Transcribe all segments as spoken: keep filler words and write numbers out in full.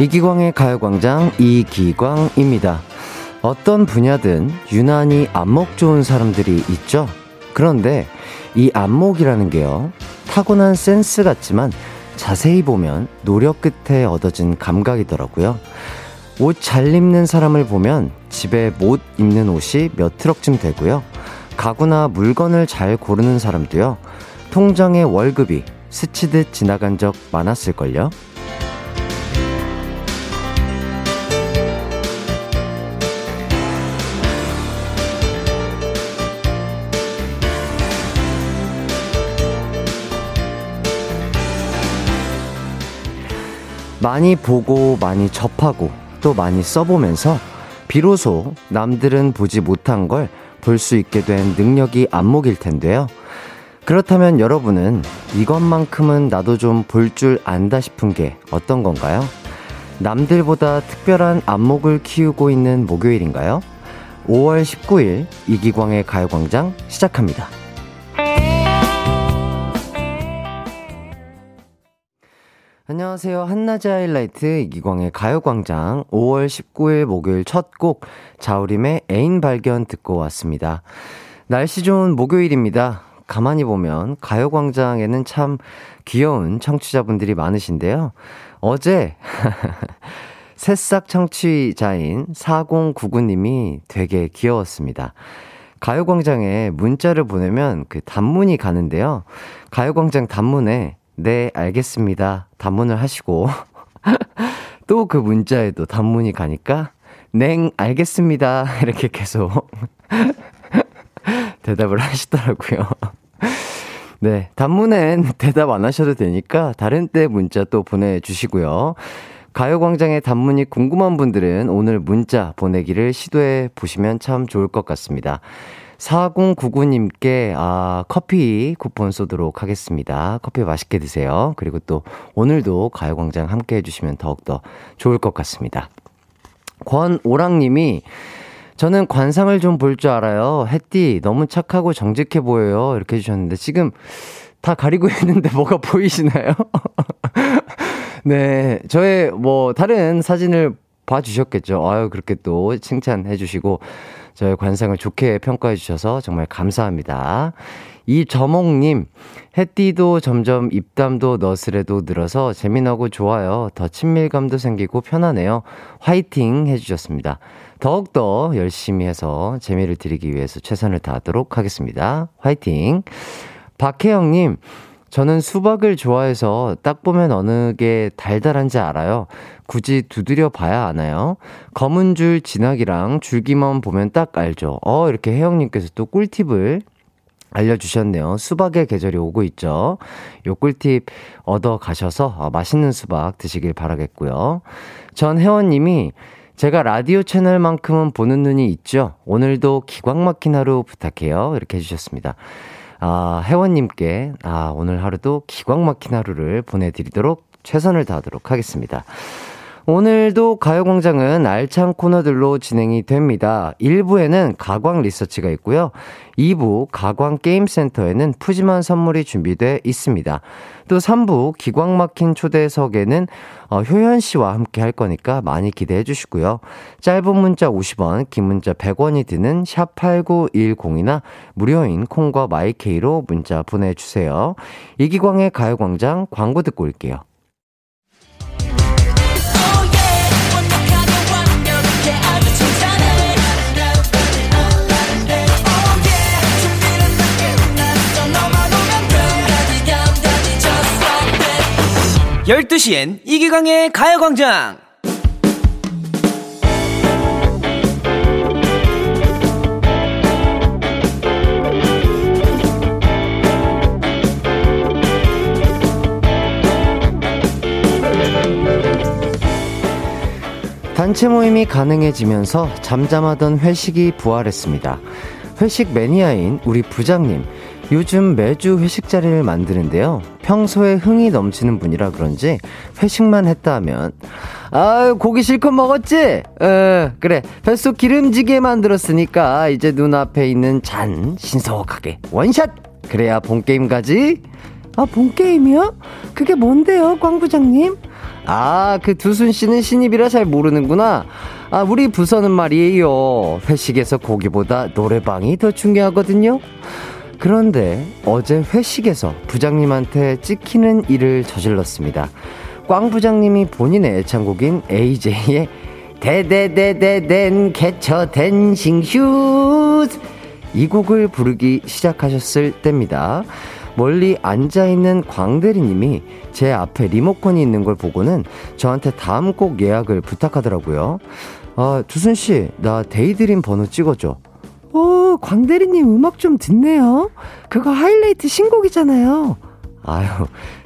이기광의 가요광장 이기광입니다. 어떤 분야든 유난히 안목 좋은 사람들이 있죠. 그런데 이 안목이라는 게요, 타고난 센스 같지만 자세히 보면 노력 끝에 얻어진 감각이더라고요. 옷 잘 입는 사람을 보면 집에 못 입는 옷이 몇 트럭쯤 되고요. 가구나 물건을 잘 고르는 사람도요, 통장의 월급이 스치듯 지나간 적 많았을걸요. 많이 보고 많이 접하고 또 많이 써보면서 비로소 남들은 보지 못한 걸 볼 수 있게 된 능력이 안목일 텐데요. 그렇다면 여러분은 이것만큼은 나도 좀 볼 줄 안다 싶은 게 어떤 건가요? 남들보다 특별한 안목을 키우고 있는 목요일인가요? 오월 십구일 이기광의 가요광장 시작합니다. 안녕하세요. 한낮의 하이라이트 이기광의 가요광장 오월 십구일 목요일 첫 곡 자우림의 애인 발견 듣고 왔습니다. 날씨 좋은 목요일입니다. 가만히 보면 가요광장에는 참 귀여운 청취자분들이 많으신데요. 어제 새싹 청취자인 사공구구님이 되게 귀여웠습니다. 가요광장에 문자를 보내면 그 단문이 가는데요. 가요광장 단문에 네 알겠습니다 단문을 하시고 또 그 문자에도 단문이 가니까 냉 알겠습니다 이렇게 계속 대답을 하시더라고요. 네, 단문엔 대답 안 하셔도 되니까 다른 때 문자 또 보내주시고요. 가요광장의 단문이 궁금한 분들은 오늘 문자 보내기를 시도해 보시면 참 좋을 것 같습니다. 사공구구님께 아, 커피 쿠폰 쏘도록 하겠습니다. 커피 맛있게 드세요. 그리고 또 오늘도 가요광장 함께 해주시면 더욱더 좋을 것 같습니다. 권오랑님이 저는 관상을 좀 볼 줄 알아요. 햇띠 너무 착하고 정직해 보여요. 이렇게 해주셨는데 지금 다 가리고 있는데 뭐가 보이시나요? 네, 저의 뭐 다른 사진을 봐주셨겠죠. 아유, 그렇게 또 칭찬해 주시고 저의 관상을 좋게 평가해 주셔서 정말 감사합니다. 이점옥님, 햇띠도 점점 입담도 너스레도 늘어서 재미나고 좋아요. 더 친밀감도 생기고 편하네요. 화이팅 해주셨습니다. 더욱더 열심히 해서 재미를 드리기 위해서 최선을 다하도록 하겠습니다. 화이팅! 박혜영님, 저는 수박을 좋아해서 딱 보면 어느 게 달달한지 알아요. 굳이 두드려 봐야 아나요? 검은 줄 진하기랑 줄기만 보면 딱 알죠. 어, 이렇게 혜영님께서 또 꿀팁을 알려주셨네요. 수박의 계절이 오고 있죠. 요 꿀팁 얻어 가셔서 맛있는 수박 드시길 바라겠고요. 전 혜원님이 제가 라디오 채널만큼은 보는 눈이 있죠. 오늘도 기광 막힌 하루 부탁해요. 이렇게 해주셨습니다. 아, 혜원님께, 아, 오늘 하루도 기광 막힌 하루를 보내드리도록 최선을 다하도록 하겠습니다. 오늘도 가요광장은 알찬 코너들로 진행이 됩니다. 일 부에는 가광 리서치가 있고요. 이 부 가광 게임센터에는 푸짐한 선물이 준비되어 있습니다. 또 삼 부 기광 막힌 초대석에는 어, 효연 씨와 함께 할 거니까 많이 기대해 주시고요. 짧은 문자 오십 원, 긴 문자 백 원이 드는 샵 팔구일공이나 무료인 콩과 마이케이로 문자 보내주세요. 이기광의 가요광장 광고 듣고 올게요. 열두 시엔 이기광의 가요광장. 단체 모임이 가능해지면서 잠잠하던 회식이 부활했습니다. 회식 매니아인 우리 부장님, 요즘 매주 회식 자리를 만드는데요. 평소에 흥이 넘치는 분이라 그런지 회식만 했다 하면 아유, 고기 실컷 먹었지? 어, 그래, 뱃속 기름지게 만들었으니까 이제 눈앞에 있는 잔 신속하게 원샷! 그래야 본게임 가지? 아, 본게임이요? 그게 뭔데요, 꽝 부장님? 아, 그 두순 씨는 신입이라 잘 모르는구나. 아, 우리 부서는 말이에요, 회식에서 고기보다 노래방이 더 중요하거든요. 그런데 어제 회식에서 부장님한테 찍히는 일을 저질렀습니다. 꽝 부장님이 본인의 애창곡인 에이제이의 대대대대댄 개처 댄싱 슛, 이 곡을 부르기 시작하셨을 때입니다. 멀리 앉아있는 광대리님이 제 앞에 리모컨이 있는 걸 보고는 저한테 다음 곡 예약을 부탁하더라고요. 아, 두순씨, 나 데이드림 번호 찍어줘. 오, 광대리님 음악 좀 듣네요. 그거 하이라이트 신곡이잖아요. 아유,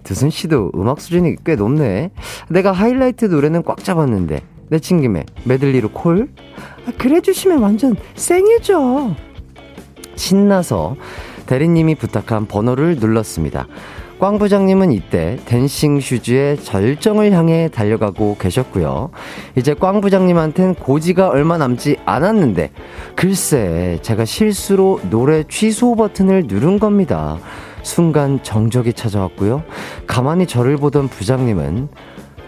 두순씨도 음악 수준이 꽤 높네. 내가 하이라이트 노래는 꽉 잡았는데 내친 김에 메들리로 콜? 아, 그래주시면 완전 생이죠. 신나서 대리님이 부탁한 번호를 눌렀습니다. 꽝 부장님은 이때 댄싱 슈즈의 절정을 향해 달려가고 계셨고요. 이제 꽝 부장님한텐 고지가 얼마 남지 않았는데 글쎄 제가 실수로 노래 취소 버튼을 누른 겁니다. 순간 정적이 찾아왔고요. 가만히 저를 보던 부장님은,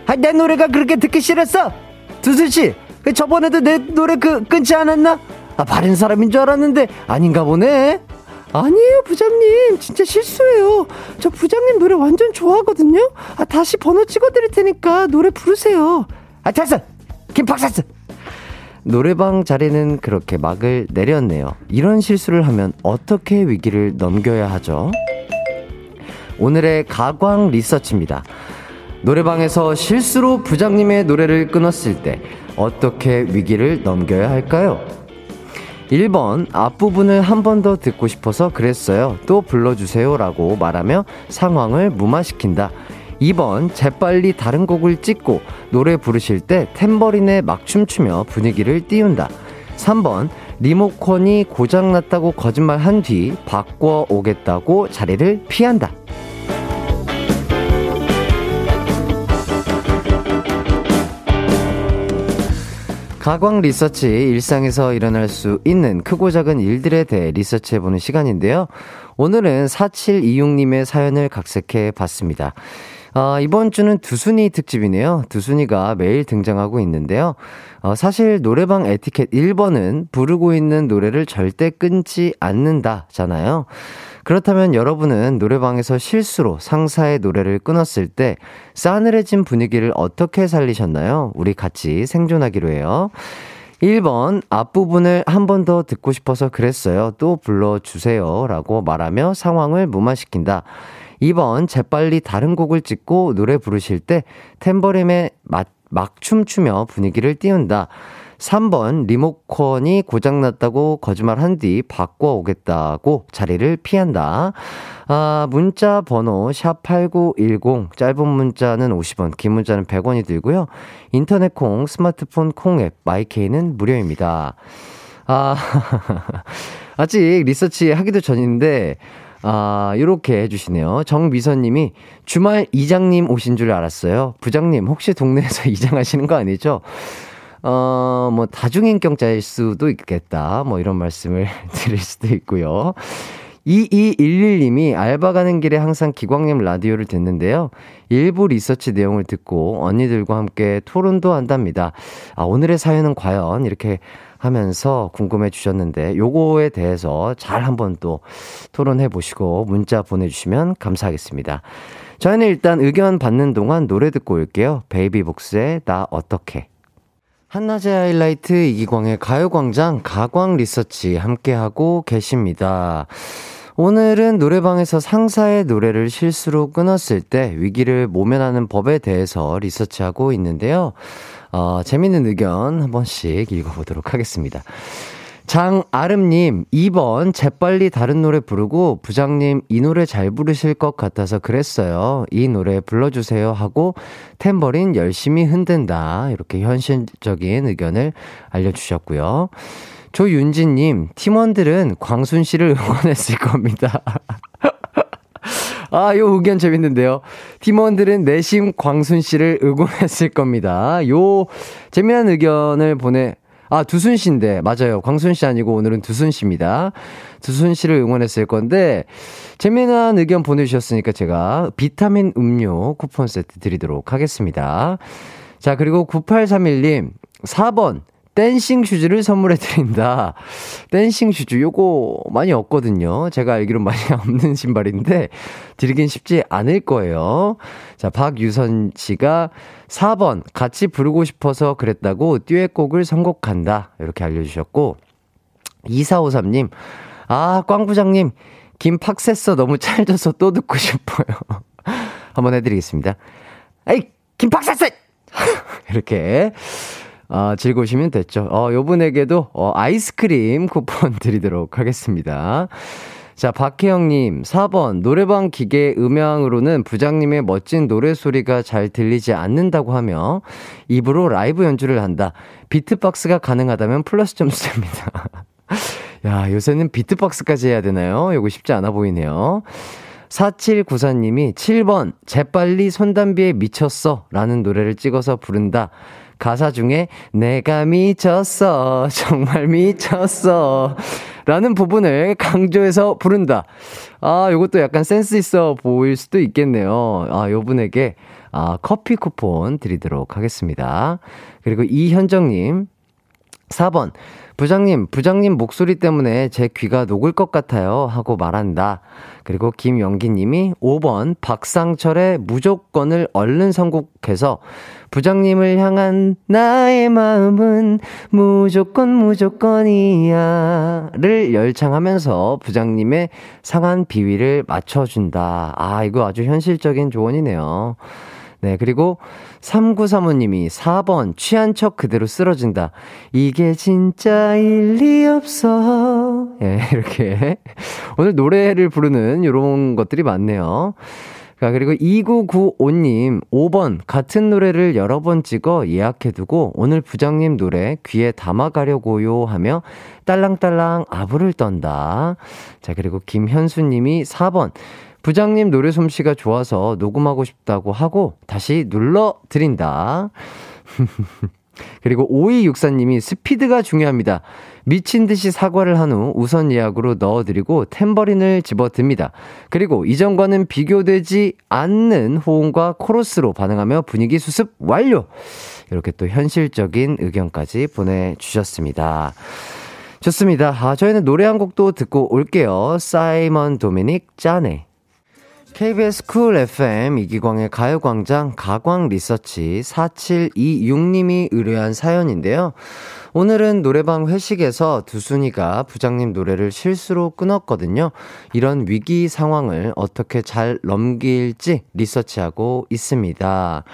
아, 내 노래가 그렇게 듣기 싫었어? 두순씨, 저번에도 내 노래 그 끊지 않았나? 아, 바른 사람인 줄 알았는데 아닌가 보네. 아니에요 부장님, 진짜 실수예요. 저 부장님 노래 완전 좋아하거든요. 아, 다시 번호 찍어드릴 테니까 노래 부르세요. 아, 됐어, 김박사스. 노래방 자리는 그렇게 막을 내렸네요. 이런 실수를 하면 어떻게 위기를 넘겨야 하죠? 오늘의 가광 리서치입니다. 노래방에서 실수로 부장님의 노래를 끊었을 때 어떻게 위기를 넘겨야 할까요? 일 번, 앞부분을 한 번 더 듣고 싶어서 그랬어요, 또 불러주세요 라고 말하며 상황을 무마시킨다. 이 번, 재빨리 다른 곡을 찍고 노래 부르실 때 탬버린에 막 춤추며 분위기를 띄운다. 삼 번, 리모컨이 고장났다고 거짓말한 뒤 바꿔 오겠다고 자리를 피한다. 가광 리서치, 일상에서 일어날 수 있는 크고 작은 일들에 대해 리서치해보는 시간인데요. 오늘은 사칠이육님의 사연을 각색해봤습니다. 아, 이번 주는 두순이 특집이네요. 두순이가 매일 등장하고 있는데요. 어, 사실 노래방 에티켓 일 번은 부르고 있는 노래를 절대 끊지 않는다잖아요. 그렇다면 여러분은 노래방에서 실수로 상사의 노래를 끊었을 때 싸늘해진 분위기를 어떻게 살리셨나요? 우리 같이 생존하기로 해요. 일 번, 앞부분을 한 번 더 듣고 싶어서 그랬어요, 또 불러주세요 라고 말하며 상황을 무마시킨다. 이 번, 재빨리 다른 곡을 찍고 노래 부르실 때 탬버림에 막, 막 춤추며 분위기를 띄운다. 삼 번, 리모컨이 고장났다고 거짓말한 뒤 바꿔오겠다고 자리를 피한다. 아, 문자 번호 샵팔구일공, 짧은 문자는 오십 원, 긴 문자는 백 원이 들고요. 인터넷 콩, 스마트폰 콩 앱, 마이케이는 무료입니다. 아, 아직 리서치 하기도 전인데, 아, 요렇게 해주시네요. 정미선님이, 주말 이장님 오신 줄 알았어요. 부장님, 혹시 동네에서 이장하시는 거 아니죠? 어, 뭐, 다중인격자일 수도 있겠다, 뭐, 이런 말씀을 드릴 수도 있고요. 이이일일님이, 알바 가는 길에 항상 기광님 라디오를 듣는데요, 일부 리서치 내용을 듣고 언니들과 함께 토론도 한답니다. 아, 오늘의 사연은 과연, 이렇게 하면서 궁금해 주셨는데, 요거에 대해서 잘 한번 또 토론해 보시고 문자 보내주시면 감사하겠습니다. 저희는 일단 의견 받는 동안 노래 듣고 올게요. 베이비복스의 나 어떻게. 한낮의 하이라이트, 이기광의 가요광장, 가광 리서치 함께하고 계십니다. 오늘은 노래방에서 상사의 노래를 실수로 끊었을 때 위기를 모면하는 법에 대해서 리서치하고 있는데요. 어, 재밌는 의견 한 번씩 읽어보도록 하겠습니다. 장아름님, 이 번, 재빨리 다른 노래 부르고 부장님 이 노래 잘 부르실 것 같아서 그랬어요, 이 노래 불러주세요 하고 탬버린 열심히 흔든다. 이렇게 현실적인 의견을 알려주셨고요. 조윤진님, 팀원들은 광순 씨를 응원했을 겁니다. 아, 요 의견 재밌는데요. 팀원들은 내심 광순 씨를 응원했을 겁니다. 요 재미난 의견을 보내 아, 두순 씨인데 맞아요. 광순 씨 아니고 오늘은 두순 씨입니다. 두순 씨를 응원했을 건데 재미난 의견 보내주셨으니까 제가 비타민 음료 쿠폰 세트 드리도록 하겠습니다. 자, 그리고 구팔삼일 님 사 번 댄싱 슈즈를 선물해 드린다. 댄싱 슈즈 요거 많이 없거든요. 제가 알기로 많이 없는 신발인데 드리긴 쉽지 않을 거예요. 자, 박유선 씨가 사 번 같이 부르고 싶어서 그랬다고 듀엣곡을 선곡한다. 이렇게 알려주셨고, 이사오삼 님 아, 꽝 부장님 김팍세서 너무 찰져서 또 듣고 싶어요. 한번 해드리겠습니다. 에이 김팍세서 이렇게 아, 즐거우시면 됐죠. 어, 요분에게도, 어, 아이스크림 쿠폰 드리도록 하겠습니다. 자, 박혜영님, 사 번, 노래방 기계 음향으로는 부장님의 멋진 노래소리가 잘 들리지 않는다고 하며, 입으로 라이브 연주를 한다. 비트박스가 가능하다면 플러스 점수 됩니다. 야, 요새는 비트박스까지 해야 되나요? 요거 쉽지 않아 보이네요. 사칠구사 님이 칠 번, 재빨리 손담비에 미쳤어. 라는 노래를 찍어서 부른다. 가사 중에 내가 미쳤어 정말 미쳤어 라는 부분을 강조해서 부른다. 아, 요것도 약간 센스 있어 보일 수도 있겠네요. 아, 요분에게 아, 커피 쿠폰 드리도록 하겠습니다. 그리고 이현정님 사 번 부장님 부장님 목소리 때문에 제 귀가 녹을 것 같아요 하고 말한다. 그리고 김영기님이 오 번 박상철의 무조건을 얼른 선곡해서 부장님을 향한 나의 마음은 무조건 무조건이야 를 열창하면서 부장님의 상한 비위를 맞춰준다. 아, 이거 아주 현실적인 조언이네요. 네, 그리고 삼구삼오 님이 사 번 취한 척 그대로 쓰러진다. 이게 진짜 일리 없어. 예, 네, 이렇게 오늘 노래를 부르는 이런 것들이 많네요. 자, 그리고 이구구오 님 오 번 같은 노래를 여러 번 찍어 예약해두고 오늘 부장님 노래 귀에 담아가려고요 하며 딸랑딸랑 아부를 떤다. 자, 그리고 김현수님이 사 번 부장님 노래 솜씨가 좋아서 녹음하고 싶다고 하고 다시 눌러드린다. 그리고 오이육사 님이 스피드가 중요합니다. 미친 듯이 사과를 한 후 우선 예약으로 넣어드리고 탬버린을 집어듭니다. 그리고 이전과는 비교되지 않는 호응과 코러스로 반응하며 분위기 수습 완료. 이렇게 또 현실적인 의견까지 보내주셨습니다. 좋습니다. 아, 저희는 노래 한 곡도 듣고 올게요. 사이먼 도미닉 짠해. 케이비에스 쿨 에프엠 이기광의 가요광장 가광 리서치 사칠이육 님이 의뢰한 사연인데요. 오늘은 노래방 회식에서 두순이가 부장님 노래를 실수로 끊었거든요. 이런 위기 상황을 어떻게 잘 넘길지 리서치하고 있습니다.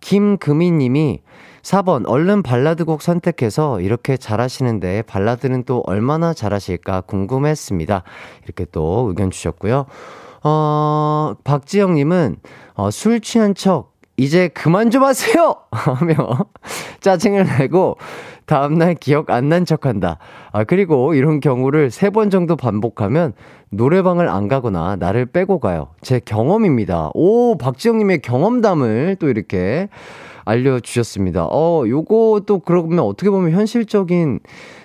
김금희 님이 사 번 얼른 발라드곡 선택해서 이렇게 잘하시는데 발라드는 또 얼마나 잘하실까 궁금했습니다. 이렇게 또 의견 주셨고요. 어, 박지영님은 어, 술 취한 척 이제 그만 좀 하세요 하며 짜증을 내고 다음날 기억 안 난 척한다. 아, 그리고 이런 경우를 세 번 정도 반복하면 노래방을 안 가거나 나를 빼고 가요. 제 경험입니다. 오, 박지영님의 경험담을 또 이렇게 알려주셨습니다. 어, 요것도 그러면 어떻게 보면 현실적인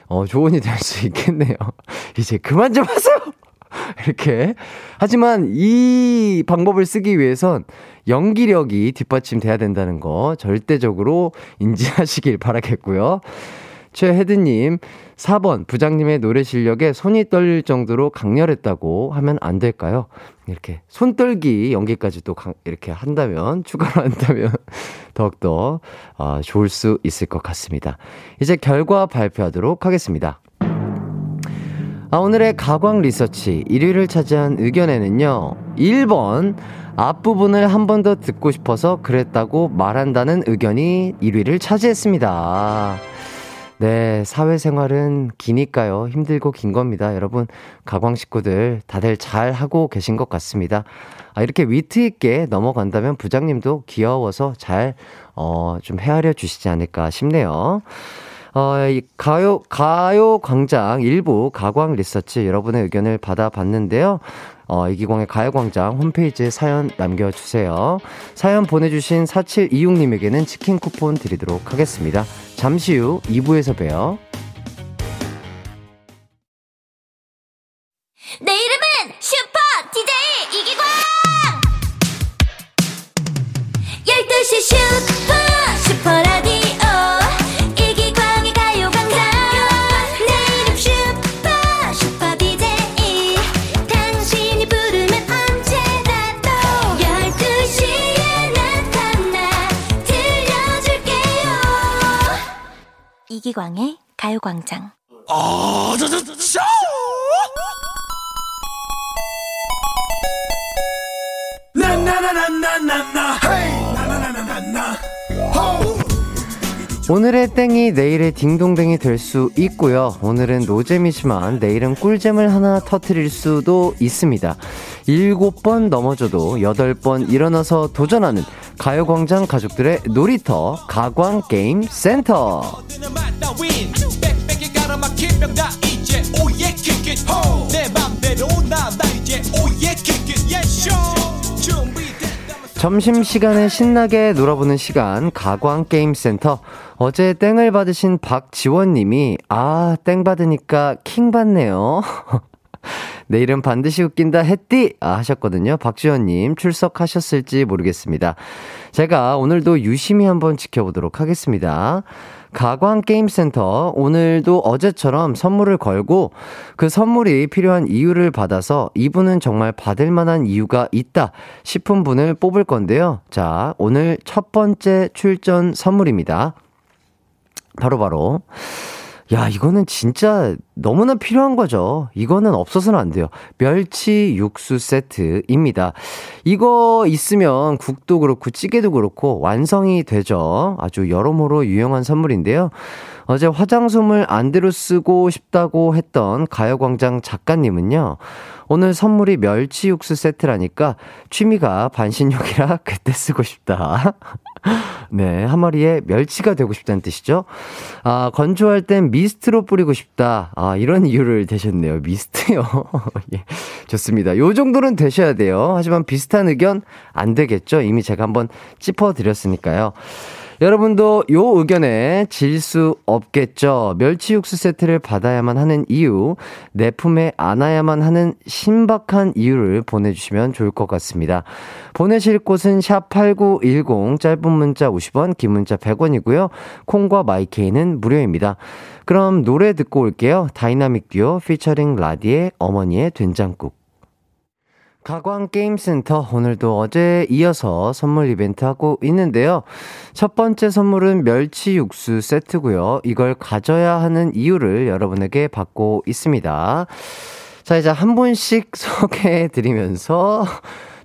어, 조언이 될 수 있겠네요. 이제 그만 좀 하세요 이렇게. 하지만 이 방법을 쓰기 위해선 연기력이 뒷받침돼야 된다는 거 절대적으로 인지하시길 바라겠고요. 최혜드님 사 번 부장님의 노래 실력에 손이 떨릴 정도로 강렬했다고 하면 안 될까요? 이렇게 손떨기 연기까지 또 강, 이렇게 한다면 추가로 한다면 더욱더 어, 좋을 수 있을 것 같습니다. 이제 결과 발표하도록 하겠습니다. 아, 오늘의 가광 리서치 일 위를 차지한 의견에는요, 일 번 앞부분을 한 번 더 듣고 싶어서 그랬다고 말한다는 의견이 일 위를 차지했습니다. 네, 사회생활은 기니까요. 힘들고 긴 겁니다. 여러분, 가광 식구들 다들 잘 하고 계신 것 같습니다. 아, 이렇게 위트 있게 넘어간다면 부장님도 귀여워서 잘, 어, 좀 헤아려 주시지 않을까 싶네요. 어, 이 가요, 가요광장 일부 가광 리서치 여러분의 의견을 받아봤는데요. 어, 이기광의 가요광장 홈페이지에 사연 남겨주세요. 사연 보내주신 사칠이육 님에게는 치킨 쿠폰 드리도록 하겠습니다. 잠시 후 이 부에서 봬요. 내 이름은 슈퍼 디제이 이기광. 열두 시 슈퍼 슈퍼라디오 이기광의 가요광장. 내 이름 슈퍼 슈퍼 디제이. 당신이 부르면 언제나 또 열두 시에 나타나 들려줄게요. 이기광의 가요광장. 아, 저, 저, 저. 오늘의 땡이 내일의 딩동댕이 될 수 있고요. 오늘은 노잼이지만 내일은 꿀잼을 하나 터뜨릴 수도 있습니다. 일곱 번 넘어져도 여덟 번 일어나서 도전하는 가요광장 가족들의 놀이터 가광게임센터. 점심시간에 신나게 놀아보는 시간 가광게임센터. 어제 땡을 받으신 박지원님이 아, 땡 받으니까 킹 받네요. 내일은 반드시 웃긴다 했디 아, 하셨거든요. 박지원님 출석하셨을지 모르겠습니다. 제가 오늘도 유심히 한번 지켜보도록 하겠습니다. 가광게임센터 오늘도 어제처럼 선물을 걸고 그 선물이 필요한 이유를 받아서 이분은 정말 받을 만한 이유가 있다 싶은 분을 뽑을 건데요. 자, 오늘 첫 번째 출전 선물입니다. 바로바로 바로. 야, 이거는 진짜 너무나 필요한 거죠. 이거는 없어서는 안 돼요. 멸치 육수 세트입니다. 이거 있으면 국도 그렇고 찌개도 그렇고 완성이 되죠. 아주 여러모로 유용한 선물인데요. 어제 화장솜을 안대로 쓰고 싶다고 했던 가요광장 작가님은요. 오늘 선물이 멸치 육수 세트라니까 취미가 반신욕이라 그때 쓰고 싶다. 네, 한 마리의 멸치가 되고 싶다는 뜻이죠. 아, 건조할 땐 미스트로 뿌리고 싶다. 아, 이런 이유를 대셨네요. 미스트요. 예, 좋습니다. 요 정도는 되셔야 돼요. 하지만 비슷한 의견 안 되겠죠. 이미 제가 한번 짚어드렸으니까요. 여러분도 요 의견에 질 수 없겠죠. 멸치육수 세트를 받아야만 하는 이유, 내 품에 안아야만 하는 신박한 이유를 보내주시면 좋을 것 같습니다. 보내실 곳은 샵팔구일공, 짧은 문자 오십 원, 긴 문자 백 원이고요. 콩과 마이케이는 무료입니다. 그럼 노래 듣고 올게요. 다이나믹 듀오 피처링 라디의 어머니의 된장국. 가광게임센터 오늘도 어제에 이어서 선물 이벤트 하고 있는데요. 첫 번째 선물은 멸치 육수 세트고요. 이걸 가져야 하는 이유를 여러분에게 받고 있습니다. 자, 이제 한 분씩 소개해드리면서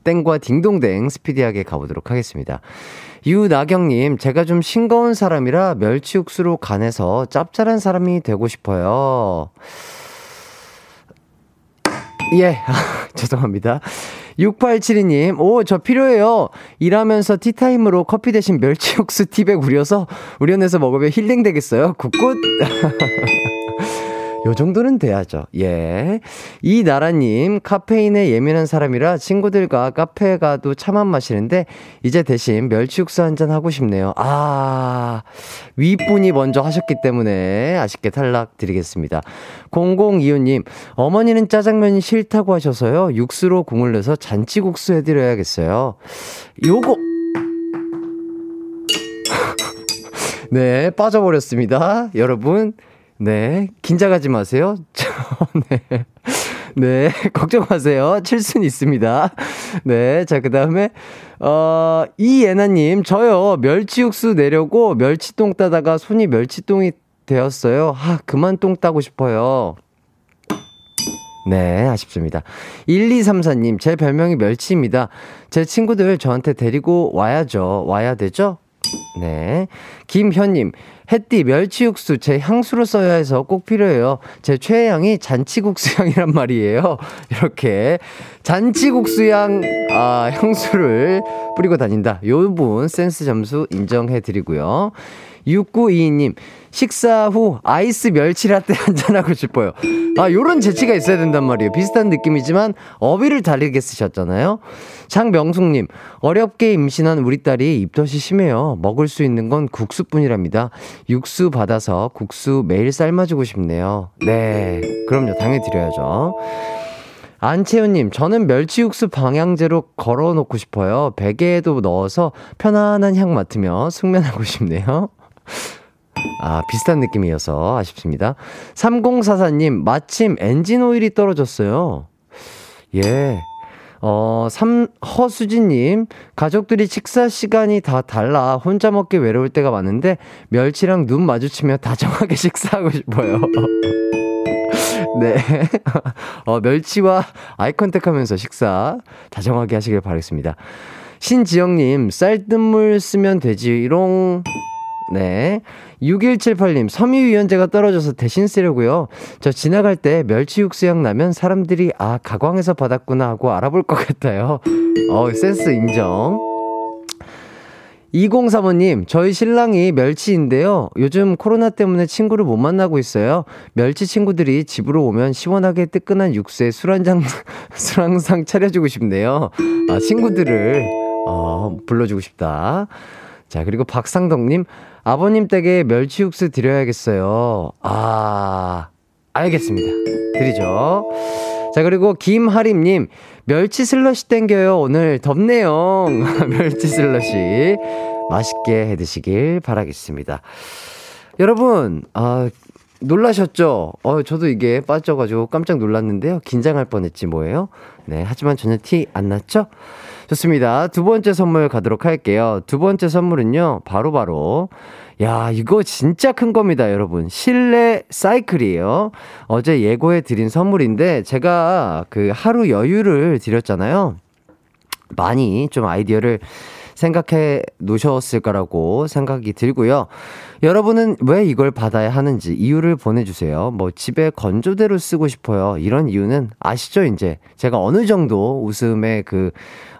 땡과 딩동댕 스피디하게 가보도록 하겠습니다. 유나경님, 제가 좀 싱거운 사람이라 멸치 육수로 간해서 짭짤한 사람이 되고 싶어요. 예, 죄송합니다. 육팔칠이 님, 오, 저 필요해요. 일하면서 티타임으로 커피 대신 멸치 육수 티백 우려서 우려내서 먹으면 힐링 되겠어요. 굿굿. 요 정도는 돼야죠. 예. 이나라님, 카페인에 예민한 사람이라 친구들과 카페에 가도 차만 마시는데 이제 대신 멸치육수 한잔 하고 싶네요. 아, 윗분이 먼저 하셨기 때문에 아쉽게 탈락 드리겠습니다. 공공이오 님, 어머니는 짜장면이 싫다고 하셔서요. 육수로 국물 내서 잔치국수 해드려야겠어요. 요거 네, 빠져버렸습니다. 여러분, 네, 긴장하지 마세요. 네, 네, 걱정 마세요. 칠 순 있습니다. 네, 자, 그 다음에 어, 이예나님, 저요 멸치육수 내려고 멸치똥 따다가 손이 멸치똥이 되었어요. 아, 그만 똥 따고 싶어요. 네, 아쉽습니다. 일이삼사 님, 제 별명이 멸치입니다. 제 친구들 저한테 데리고 와야죠. 와야 되죠? 네. 김현님, 햇띠 멸치육수 제 향수로 써야 해서 꼭 필요해요. 제 최애 향이 잔치국수 향이란 말이에요. 이렇게 잔치국수 향 아, 향수를 뿌리고 다닌다. 요분 센스 점수 인정해드리고요. 육구이이님 식사 후 아이스 멸치라떼 한잔하고 싶어요. 아, 요런 재치가 있어야 된단 말이에요. 비슷한 느낌이지만 어휘를 다르게 쓰셨잖아요. 장명숙님 어렵게 임신한 우리 딸이 입덧이 심해요. 먹을 수 있는 건 국수뿐이랍니다. 육수 받아서 국수 매일 삶아주고 싶네요. 네, 그럼요. 당해드려야죠. 안채우님 저는 멸치육수 방향제로 걸어놓고 싶어요. 베개에도 넣어서 편안한 향 맡으며 숙면하고 싶네요. 아, 비슷한 느낌이어서 아쉽습니다. 삼공사사님 마침 엔진오일이 떨어졌어요. 예. 어, 삼, 허수진님 가족들이 식사 시간이 다 달라 혼자 먹기 외로울 때가 많은데 멸치랑 눈 마주치며 다정하게 식사하고 싶어요. 네. 어, 멸치와 아이컨택 하면서 식사 다정하게 하시길 바라겠습니다. 신지영님 쌀뜨물 쓰면 되지 이롱. 네. 육일칠팔님 섬유유연제가 떨어져서 대신 쓰려고요. 저 지나갈 때 멸치육수향 나면 사람들이 아 가광에서 받았구나 하고 알아볼 것 같아요. 어, 센스 인정. 이공삼오님 저희 신랑이 멸치인데요. 요즘 코로나 때문에 친구를 못 만나고 있어요. 멸치 친구들이 집으로 오면 시원하게 뜨끈한 육수에 술 한잔 술 항상 차려주고 싶네요. 아, 친구들을 어, 불러주고 싶다. 자, 그리고 박상덕님 아버님 댁에 멸치 육수 드려야겠어요. 아, 알겠습니다. 드리죠. 자, 그리고 김하림님 멸치 슬러시 땡겨요. 오늘 덥네요. 멸치 슬러시 맛있게 해드시길 바라겠습니다. 여러분, 아, 놀라셨죠? 어, 저도 이게 빠져가지고 깜짝 놀랐는데요. 긴장할 뻔했지 뭐예요. 네, 하지만 전혀 티 안 났죠? 좋습니다. 두 번째 선물 가도록 할게요. 두 번째 선물은요, 바로바로 바로 야, 이거 진짜 큰 겁니다, 여러분. 실내 사이클이에요. 어제 예고해 드린 선물인데 제가 그 하루 여유를 드렸잖아요. 많이 좀 아이디어를 생각해 놓으셨을 거라고 생각이 들고요. 여러분은 왜 이걸 받아야 하는지 이유를 보내주세요. 뭐 집에 건조대로 쓰고 싶어요. 이런 이유는 아시죠? 이제 제가 어느 정도 웃음의 그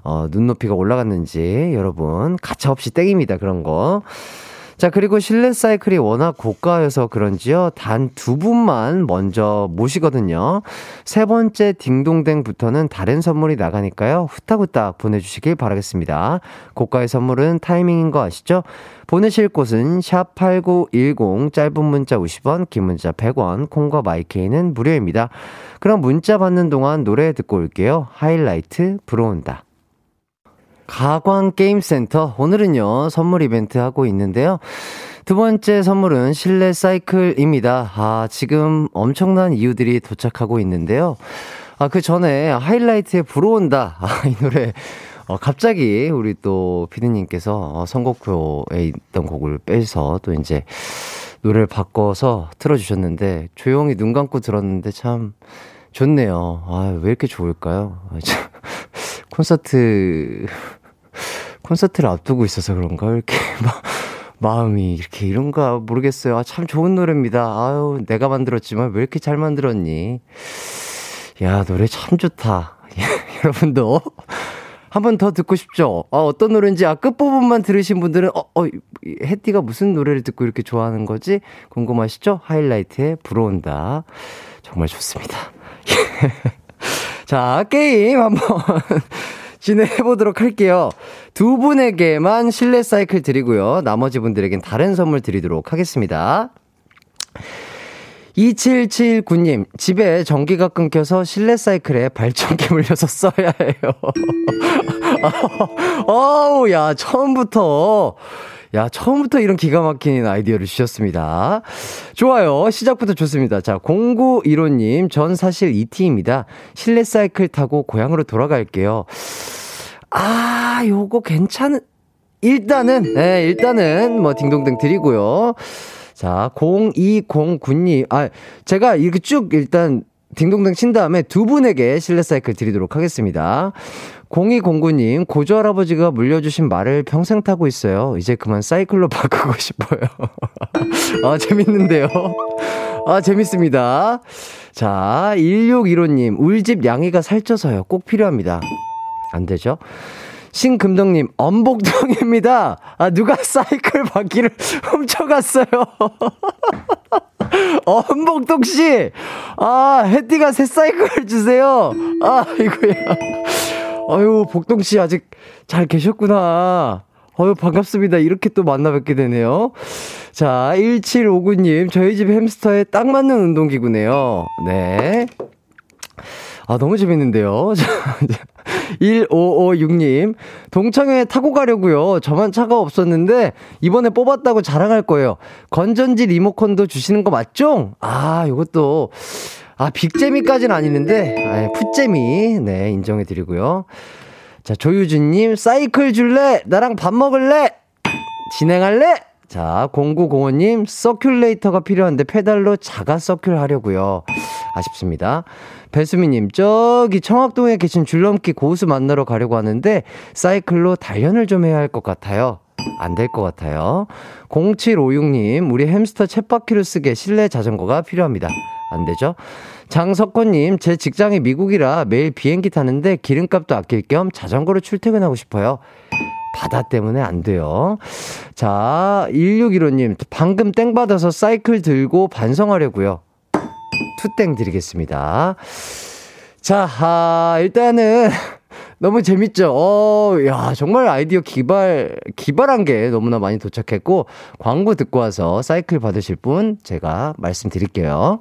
어, 눈높이가 올라갔는지 여러분 가차없이 땡입니다. 그런 거. 자, 그리고 실내 사이클이 워낙 고가여서 그런지요. 단 두 분만 먼저 모시거든요. 세 번째 딩동댕부터는 다른 선물이 나가니까요. 후딱후딱 보내주시길 바라겠습니다. 고가의 선물은 타이밍인 거 아시죠? 보내실 곳은 샵팔구일공 짧은 문자 오십 원, 긴 문자 백 원, 콩과 마이케이는 무료입니다. 그럼 문자 받는 동안 노래 듣고 올게요. 하이라이트 불어온다. 가광게임센터 오늘은요 선물 이벤트 하고 있는데요. 두 번째 선물은 실내 사이클입니다. 아, 지금 엄청난 이유들이 도착하고 있는데요. 아, 그 전에 하이라이트에 불어온다. 아, 이 노래 어, 갑자기 우리 또 피디님께서 어, 선곡표에 있던 곡을 빼서 또 이제 노래를 바꿔서 틀어주셨는데 조용히 눈 감고 들었는데 참 좋네요. 아, 왜 이렇게 좋을까요? 아, 참. 콘서트, 콘서트를 앞두고 있어서 그런가? 이렇게 막, 마음이 이렇게 이런가 모르겠어요. 아, 참 좋은 노래입니다. 아유, 내가 만들었지만 왜 이렇게 잘 만들었니? 야, 노래 참 좋다. 여러분도 한 번 더 듣고 싶죠? 아, 어떤 노래인지, 아, 끝부분만 들으신 분들은, 어, 어, 해띠가 무슨 노래를 듣고 이렇게 좋아하는 거지? 궁금하시죠? 하이라이트에 불어온다. 정말 좋습니다. 자, 게임 한번 진행해보도록 할게요. 두 분에게만 실내 사이클 드리고요. 나머지 분들에겐 다른 선물 드리도록 하겠습니다. 이칠칠구님 집에 전기가 끊겨서 실내 사이클에 발전기 물려서 써야 해요. 어우, 야, 처음부터 야, 처음부터 이런 기가 막힌 아이디어를 주셨습니다. 좋아요. 시작부터 좋습니다. 자, 공구일오님, 전 사실 이티입니다. 실내 사이클 타고 고향으로 돌아갈게요. 아, 요거 괜찮은, 일단은, 네, 일단은, 뭐, 딩동댕 드리고요. 자, 공이공구님, 아, 제가 이렇게 쭉 일단 딩동댕 친 다음에 두 분에게 실내 사이클 드리도록 하겠습니다. 공이공구 님, 고조 할아버지가 물려주신 말을 평생 타고 있어요. 이제 그만 사이클로 바꾸고 싶어요. 아, 재밌는데요. 아, 재밌습니다. 자, 일육일오 님, 울집 양이가 살쪄서요. 꼭 필요합니다. 안 되죠? 신금덕님, 엄복동입니다. 아, 누가 사이클 바퀴를 훔쳐갔어요. 엄복동씨, 아, 해띠가 새 사이클 주세요. 아, 이거야. 아유, 복동씨 아직 잘 계셨구나. 아유, 반갑습니다. 이렇게 또 만나 뵙게 되네요. 자, 일칠오구 님, 저희 집 햄스터에 딱 맞는 운동기구네요. 네. 아, 너무 재밌는데요. 일오오육 님, 동창회 타고 가려고요. 저만 차가 없었는데 이번에 뽑았다고 자랑할 거예요. 건전지 리모컨도 주시는 거 맞죠? 아, 요것도 아, 빅재미까지는 아니는데, 아, 풋재미, 네, 인정해 드리고요. 자, 조유진님, 사이클 줄래? 나랑 밥 먹을래? 진행할래? 자, 공구공오 님, 서큘레이터가 필요한데 페달로 자가 서큘 하려고요. 아쉽습니다. 배수미님, 저기 청학동에 계신 줄넘기 고수 만나러 가려고 하는데 사이클로 단련을 좀 해야 할 것 같아요. 안 될 것 같아요. 공칠오육 님, 우리 햄스터 챗바퀴를 쓰게 실내 자전거가 필요합니다. 안 되죠? 장석권님, 제 직장이 미국이라 매일 비행기 타는데 기름값도 아낄 겸 자전거로 출퇴근하고 싶어요. 바다 때문에 안 돼요. 자, 일육일오 님, 방금 땡 받아서 사이클 들고 반성하려고요. 투땡 드리겠습니다. 자, 아, 일단은 너무 재밌죠? 어, 야, 정말 아이디어 기발, 기발한 게 너무나 많이 도착했고, 광고 듣고 와서 사이클 받으실 분 제가 말씀드릴게요.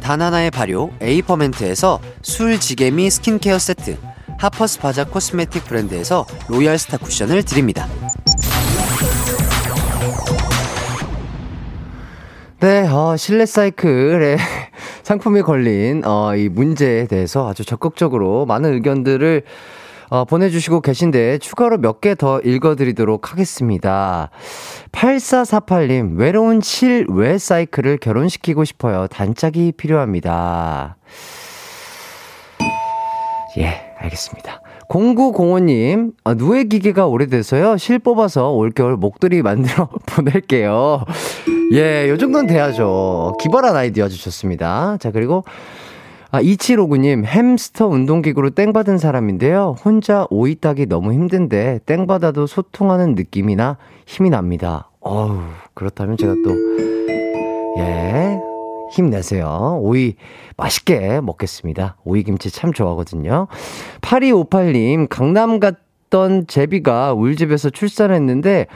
단 하나의 발효 에이퍼멘트에서 술 지게미 스킨케어 세트, 하퍼스 바자 코스메틱 브랜드에서 로얄 스타 쿠션을 드립니다. 네, 어, 실내 사이클에 상품이 걸린 어, 이 문제에 대해서 아주 적극적으로 많은 의견들을 어, 보내주시고 계신데 추가로 몇 개 더 읽어드리도록 하겠습니다. 팔사사팔 님, 외로운 실외 사이클을 결혼시키고 싶어요. 단짝이 필요합니다. 예, 알겠습니다. 공구공오 님, 아, 누에 기계가 오래돼서요. 실 뽑아서 올겨울 목도리 만들어 보낼게요. 예, 요 정도는 돼야죠. 기발한 아이디어 주셨습니다. 자, 그리고 아, 이칠오구 님, 햄스터 운동기구로 땡받은 사람인데요. 혼자 오이 따기 너무 힘든데 땡받아도 소통하는 느낌이나 힘이 납니다. 어우, 그렇다면 제가 또, 예, 힘내세요. 오이 맛있게 먹겠습니다. 오이김치 참 좋아하거든요. 팔이오팔 님, 강남 갔던 제비가 울집에서 출산했는데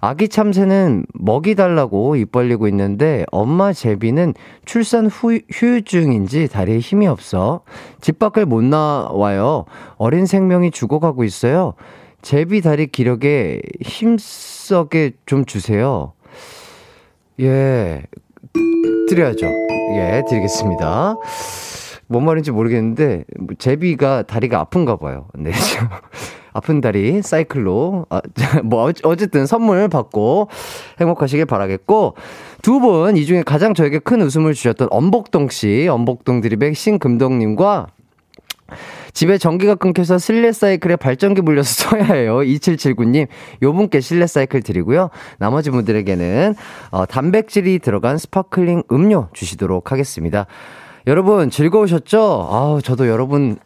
아기 참새는 먹이 달라고 입 벌리고 있는데 엄마 제비는 출산 후, 후유증인지 다리에 힘이 없어 집 밖을 못 나와요. 어린 생명이 죽어가고 있어요. 제비 다리 기력에 힘써게 좀 주세요. 예, 드려야죠. 예, 드리겠습니다. 뭔 말인지 모르겠는데 제비가 다리가 아픈가 봐요. 네, 아픈 다리 사이클로 아, 뭐 어쨌든 선물 받고 행복하시길 바라겠고, 두 분 이 중에 가장 저에게 큰 웃음을 주셨던 엄복동 씨, 엄복동 드립의 신금동님과 집에 전기가 끊겨서 실내 사이클에 발전기 물려서 써야 해요 이칠칠구 님, 요 분께 실내 사이클 드리고요, 나머지 분들에게는 어, 단백질이 들어간 스파클링 음료 주시도록 하겠습니다. 여러분 즐거우셨죠? 아우, 저도 여러분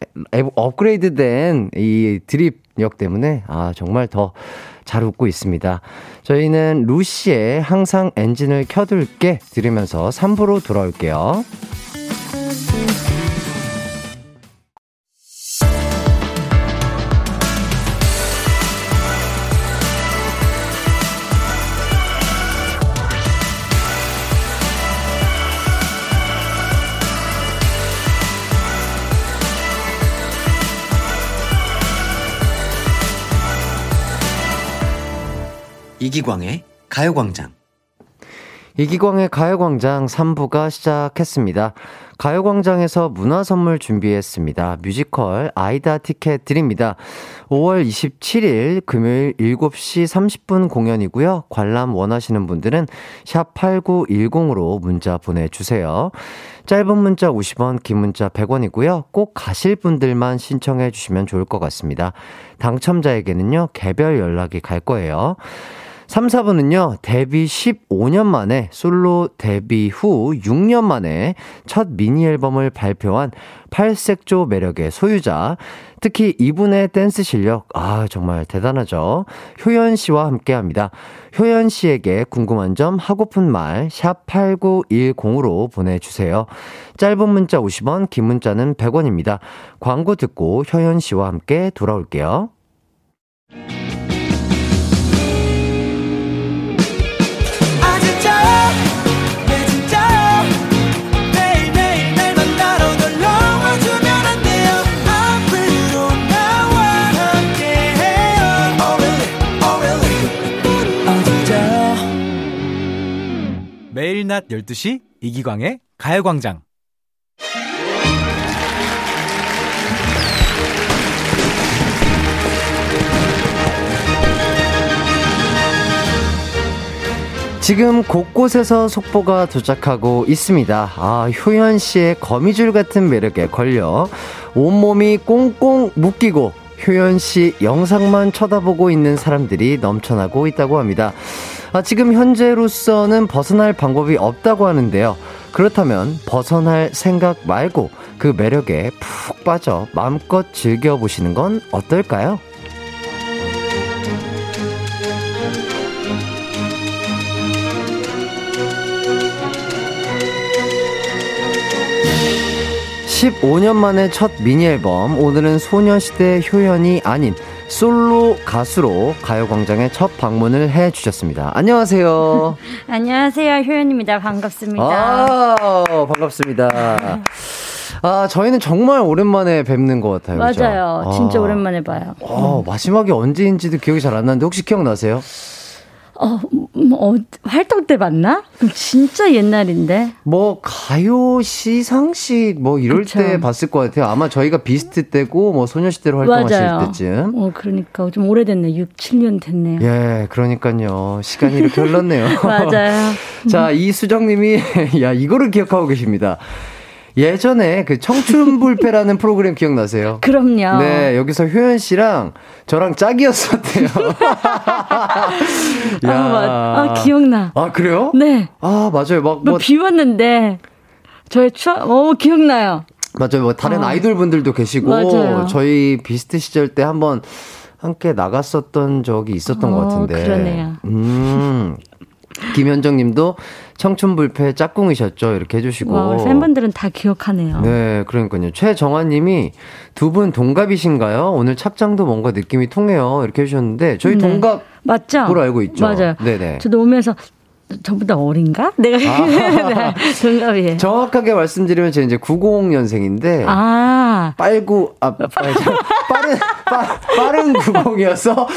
업그레이드된 이 드립력 때문에 아 정말 더 잘 웃고 있습니다. 저희는 루시의 항상 엔진을 켜둘게 들으면서 삼 부로 돌아올게요. 이기광의 가요광장. 이기광의 가요광장 삼 부가 시작했습니다. 가요광장에서 문화선물 준비했습니다. 뮤지컬 아이다 티켓 드립니다. 오월 이십칠일 금요일 일곱 시 삼십 분 공연이고요. 관람 원하시는 분들은 샵 팔구일공으로 문자 보내주세요. 짧은 문자 오십 원, 긴 문자 백 원이고요. 꼭 가실 분들만 신청해 주시면 좋을 것 같습니다. 당첨자에게는요, 개별 연락이 갈 거예요. 삼, 사 부는요, 데뷔 십오 년 만에, 솔로 데뷔 후 육 년 만에 첫 미니 앨범을 발표한 팔색조 매력의 소유자, 특히 이분의 댄스 실력, 아 정말 대단하죠. 효연 씨와 함께합니다. 효연 씨에게 궁금한 점, 하고픈 말 샵 팔구일공으로 보내주세요. 짧은 문자 오십 원, 긴 문자는 백 원입니다. 광고 듣고 효연 씨와 함께 돌아올게요. 매일 낮 열두 시 이기광의 가요광장. 지금 곳곳에서 속보가 도착하고 있습니다. 아, 효연 씨의 거미줄 같은 매력에 걸려 온몸이 꽁꽁 묶이고 효연 씨 영상만 쳐다보고 있는 사람들이 넘쳐나고 있다고 합니다. 아, 지금 현재로서는 벗어날 방법이 없다고 하는데요. 그렇다면 벗어날 생각 말고 그 매력에 푹 빠져 마음껏 즐겨보시는 건 어떨까요? 십오 년 만에 첫 미니앨범, 오늘은 소녀시대 효연이 아닌 솔로 가수로 가요광장에 첫 방문을 해주셨습니다. 안녕하세요. 안녕하세요, 효연입니다. 반갑습니다. 아, 반갑습니다. 아, 저희는 정말 오랜만에 뵙는 것 같아요. 맞아요. 그렇죠? 진짜 아, 오랜만에 봐요. 아, 마지막이 언제인지도 기억이 잘 안 나는데 혹시 기억나세요? 어, 뭐, 어, 활동 때 봤나? 그럼 진짜 옛날인데. 뭐 가요 시상식 뭐 이럴 그쵸. 때 봤을 것 같아요. 아마 저희가 비스트 때고 뭐 소녀시대로 활동하실 맞아요. 때쯤. 어, 그러니까 좀 오래됐네. 육, 칠 년 됐네요. 예, 그러니까요. 시간이 이렇게 흘렀네요. 맞아요. 자, 이수정님이 야, 이거를 기억하고 계십니다. 예전에 그 청춘불패라는 프로그램 기억나세요? 그럼요. 네, 여기서 효연 씨랑 저랑 짝이었었대요. 야. 아, 아, 기억나. 아, 그래요? 네. 아, 맞아요. 막 뭐 비 왔는데 저의 추억, 어, 기억나요. 맞아요. 뭐 다른 아. 아이돌 분들도 계시고 맞아요. 저희 비스트 시절 때 한번 함께 나갔었던 적이 있었던 어, 것 같은데. 그러네요. 음. 김현정님도 청춘불패 짝꿍이셨죠 이렇게 해주시고. 와, 팬분들은 다 기억하네요. 네, 그러니까요. 최정환님이 두 분 동갑이신가요? 오늘 착장도 뭔가 느낌이 통해요 이렇게 해주셨는데 저희 네. 동갑 맞죠? 그걸 알고 있죠. 맞아요. 네네. 저도 오면서 전부 다 어린가? 내가 아. 동갑이에요. 정확하게 말씀드리면 제가 이제 구십 년생인데 아. 빨구 아 빠른 빠, 빠른 구십이어서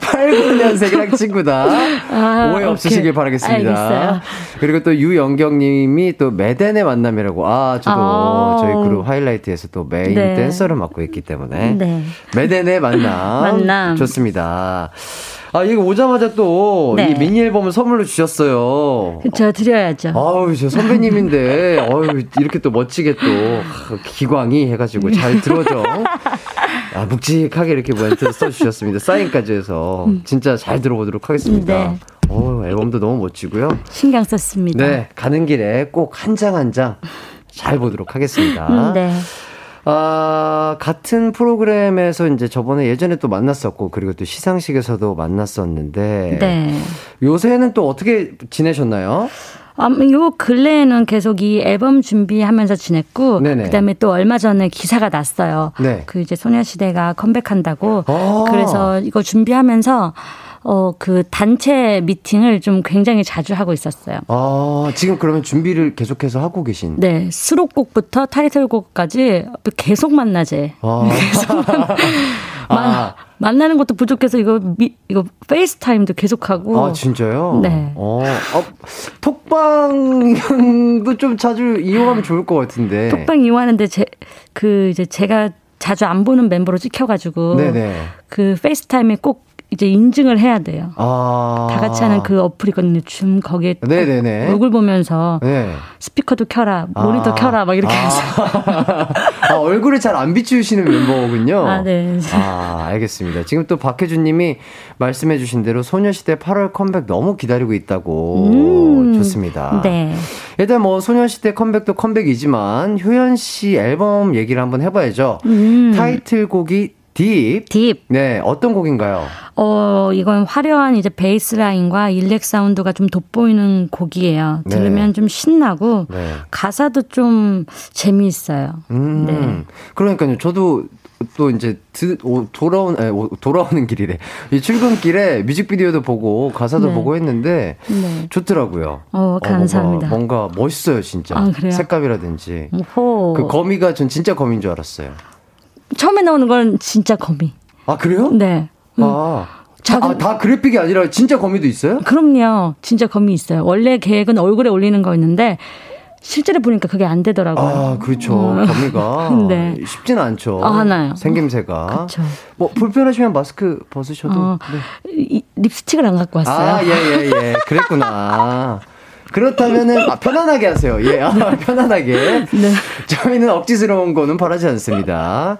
팔십구 년생이랑 친구다. 아, 오해 없으시길 바라겠습니다. 알겠어요. 그리고 또 유영경님이 또 매댄의 만남이라고. 아 저도 아, 저희 그룹 하이라이트에서 또 메인 네. 댄서를 맡고 있기 때문에 네. 매댄의 만남. 만남 좋습니다. 아 이거 오자마자 또 이 네. 미니 앨범을 선물로 주셨어요. 그쵸 드려야죠. 아유 저 선배님인데 아유 이렇게 또 멋지게 또 기광이 해가지고 잘 들어줘. 아 묵직하게 이렇게 멘트를 써주셨습니다. 사인까지 해서 진짜 잘 들어보도록 하겠습니다. 네. 오, 앨범도 너무 멋지고요. 신경 썼습니다. 네 가는 길에 꼭 한 장 한 장 잘 보도록 하겠습니다. 네. 아, 같은 프로그램에서 이제 저번에 예전에 또 만났었고, 그리고 또 시상식에서도 만났었는데, 네. 요새는 또 어떻게 지내셨나요? 음, 요 근래에는 계속 이 앨범 준비하면서 지냈고, 그 다음에 또 얼마 전에 기사가 났어요. 네. 그 이제 소녀시대가 컴백한다고, 아~ 그래서 이거 준비하면서, 어, 그 단체 미팅을 좀 굉장히 자주 하고 있었어요. 아, 지금 그러면 준비를 계속해서 하고 계신? 네, 수록곡부터 타이틀곡까지 계속 만나지. 아. 계속 만나. 아. 만나는 것도 부족해서 이거 미, 이거 페이스타임도 계속하고. 아 진짜요? 네. 어, 아, 톡방도 좀 자주 이용하면 좋을 것 같은데. 톡방 이용하는데 제 그 이제 제가 자주 안 보는 멤버로 찍혀가지고. 네네. 그 페이스타임에 꼭. 이제 인증을 해야 돼요. 아~ 다 같이 하는 그 어플이거든요. 줌 거기에 네네네. 얼굴 보면서 네. 스피커도 켜라, 모니터 아~ 켜라 막 이렇게 아~ 해서 아, 얼굴을 잘 안 비추시는 멤버군요. 아, 네. 아, 알겠습니다. 지금 또 박혜준님이 말씀해 주신 대로 소녀시대 팔월 컴백 너무 기다리고 있다고. 음~ 좋습니다. 네. 일단 뭐 소녀시대 컴백도 컴백이지만 효연 씨 앨범 얘기를 한번 해봐야죠. 음~ 타이틀곡이 딥. 딥. 네, 어떤 곡인가요? 어, 이건 화려한 이제 베이스 라인과 일렉 사운드가 좀 돋보이는 곡이에요. 들으면 네. 좀 신나고, 네. 가사도 좀 재미있어요. 음. 네. 그러니까요. 저도 또 이제 드, 오, 돌아온, 아니, 오, 돌아오는 길이래. 이 출근길에 뮤직비디오도 보고, 가사도 네. 보고 했는데, 네. 좋더라고요. 어, 감사합니다. 어, 뭔가, 뭔가 멋있어요, 진짜. 아, 그래요? 색감이라든지. 오호. 그 거미가 전 진짜 거미인 줄 알았어요. 처음에 나오는 건 진짜 거미. 아 그래요? 네. 음. 아, 작은... 아, 다 그래픽이 아니라 진짜 거미도 있어요? 그럼요. 진짜 거미 있어요. 원래 계획은 얼굴에 올리는 거였는데 실제로 보니까 그게 안 되더라고요. 아 그렇죠. 음. 거미가 네. 쉽지는 않죠. 아, 하나요. 생김새가. 그렇죠. 뭐 불편하시면 마스크 벗으셔도. 어, 네. 이, 립스틱을 안 갖고 왔어요. 아 예예예. 예, 예. 그랬구나. 그렇다면은 아, 편안하게 하세요. 예, 아, 편안하게. 네. 저희는 억지스러운 거는 바라지 않습니다.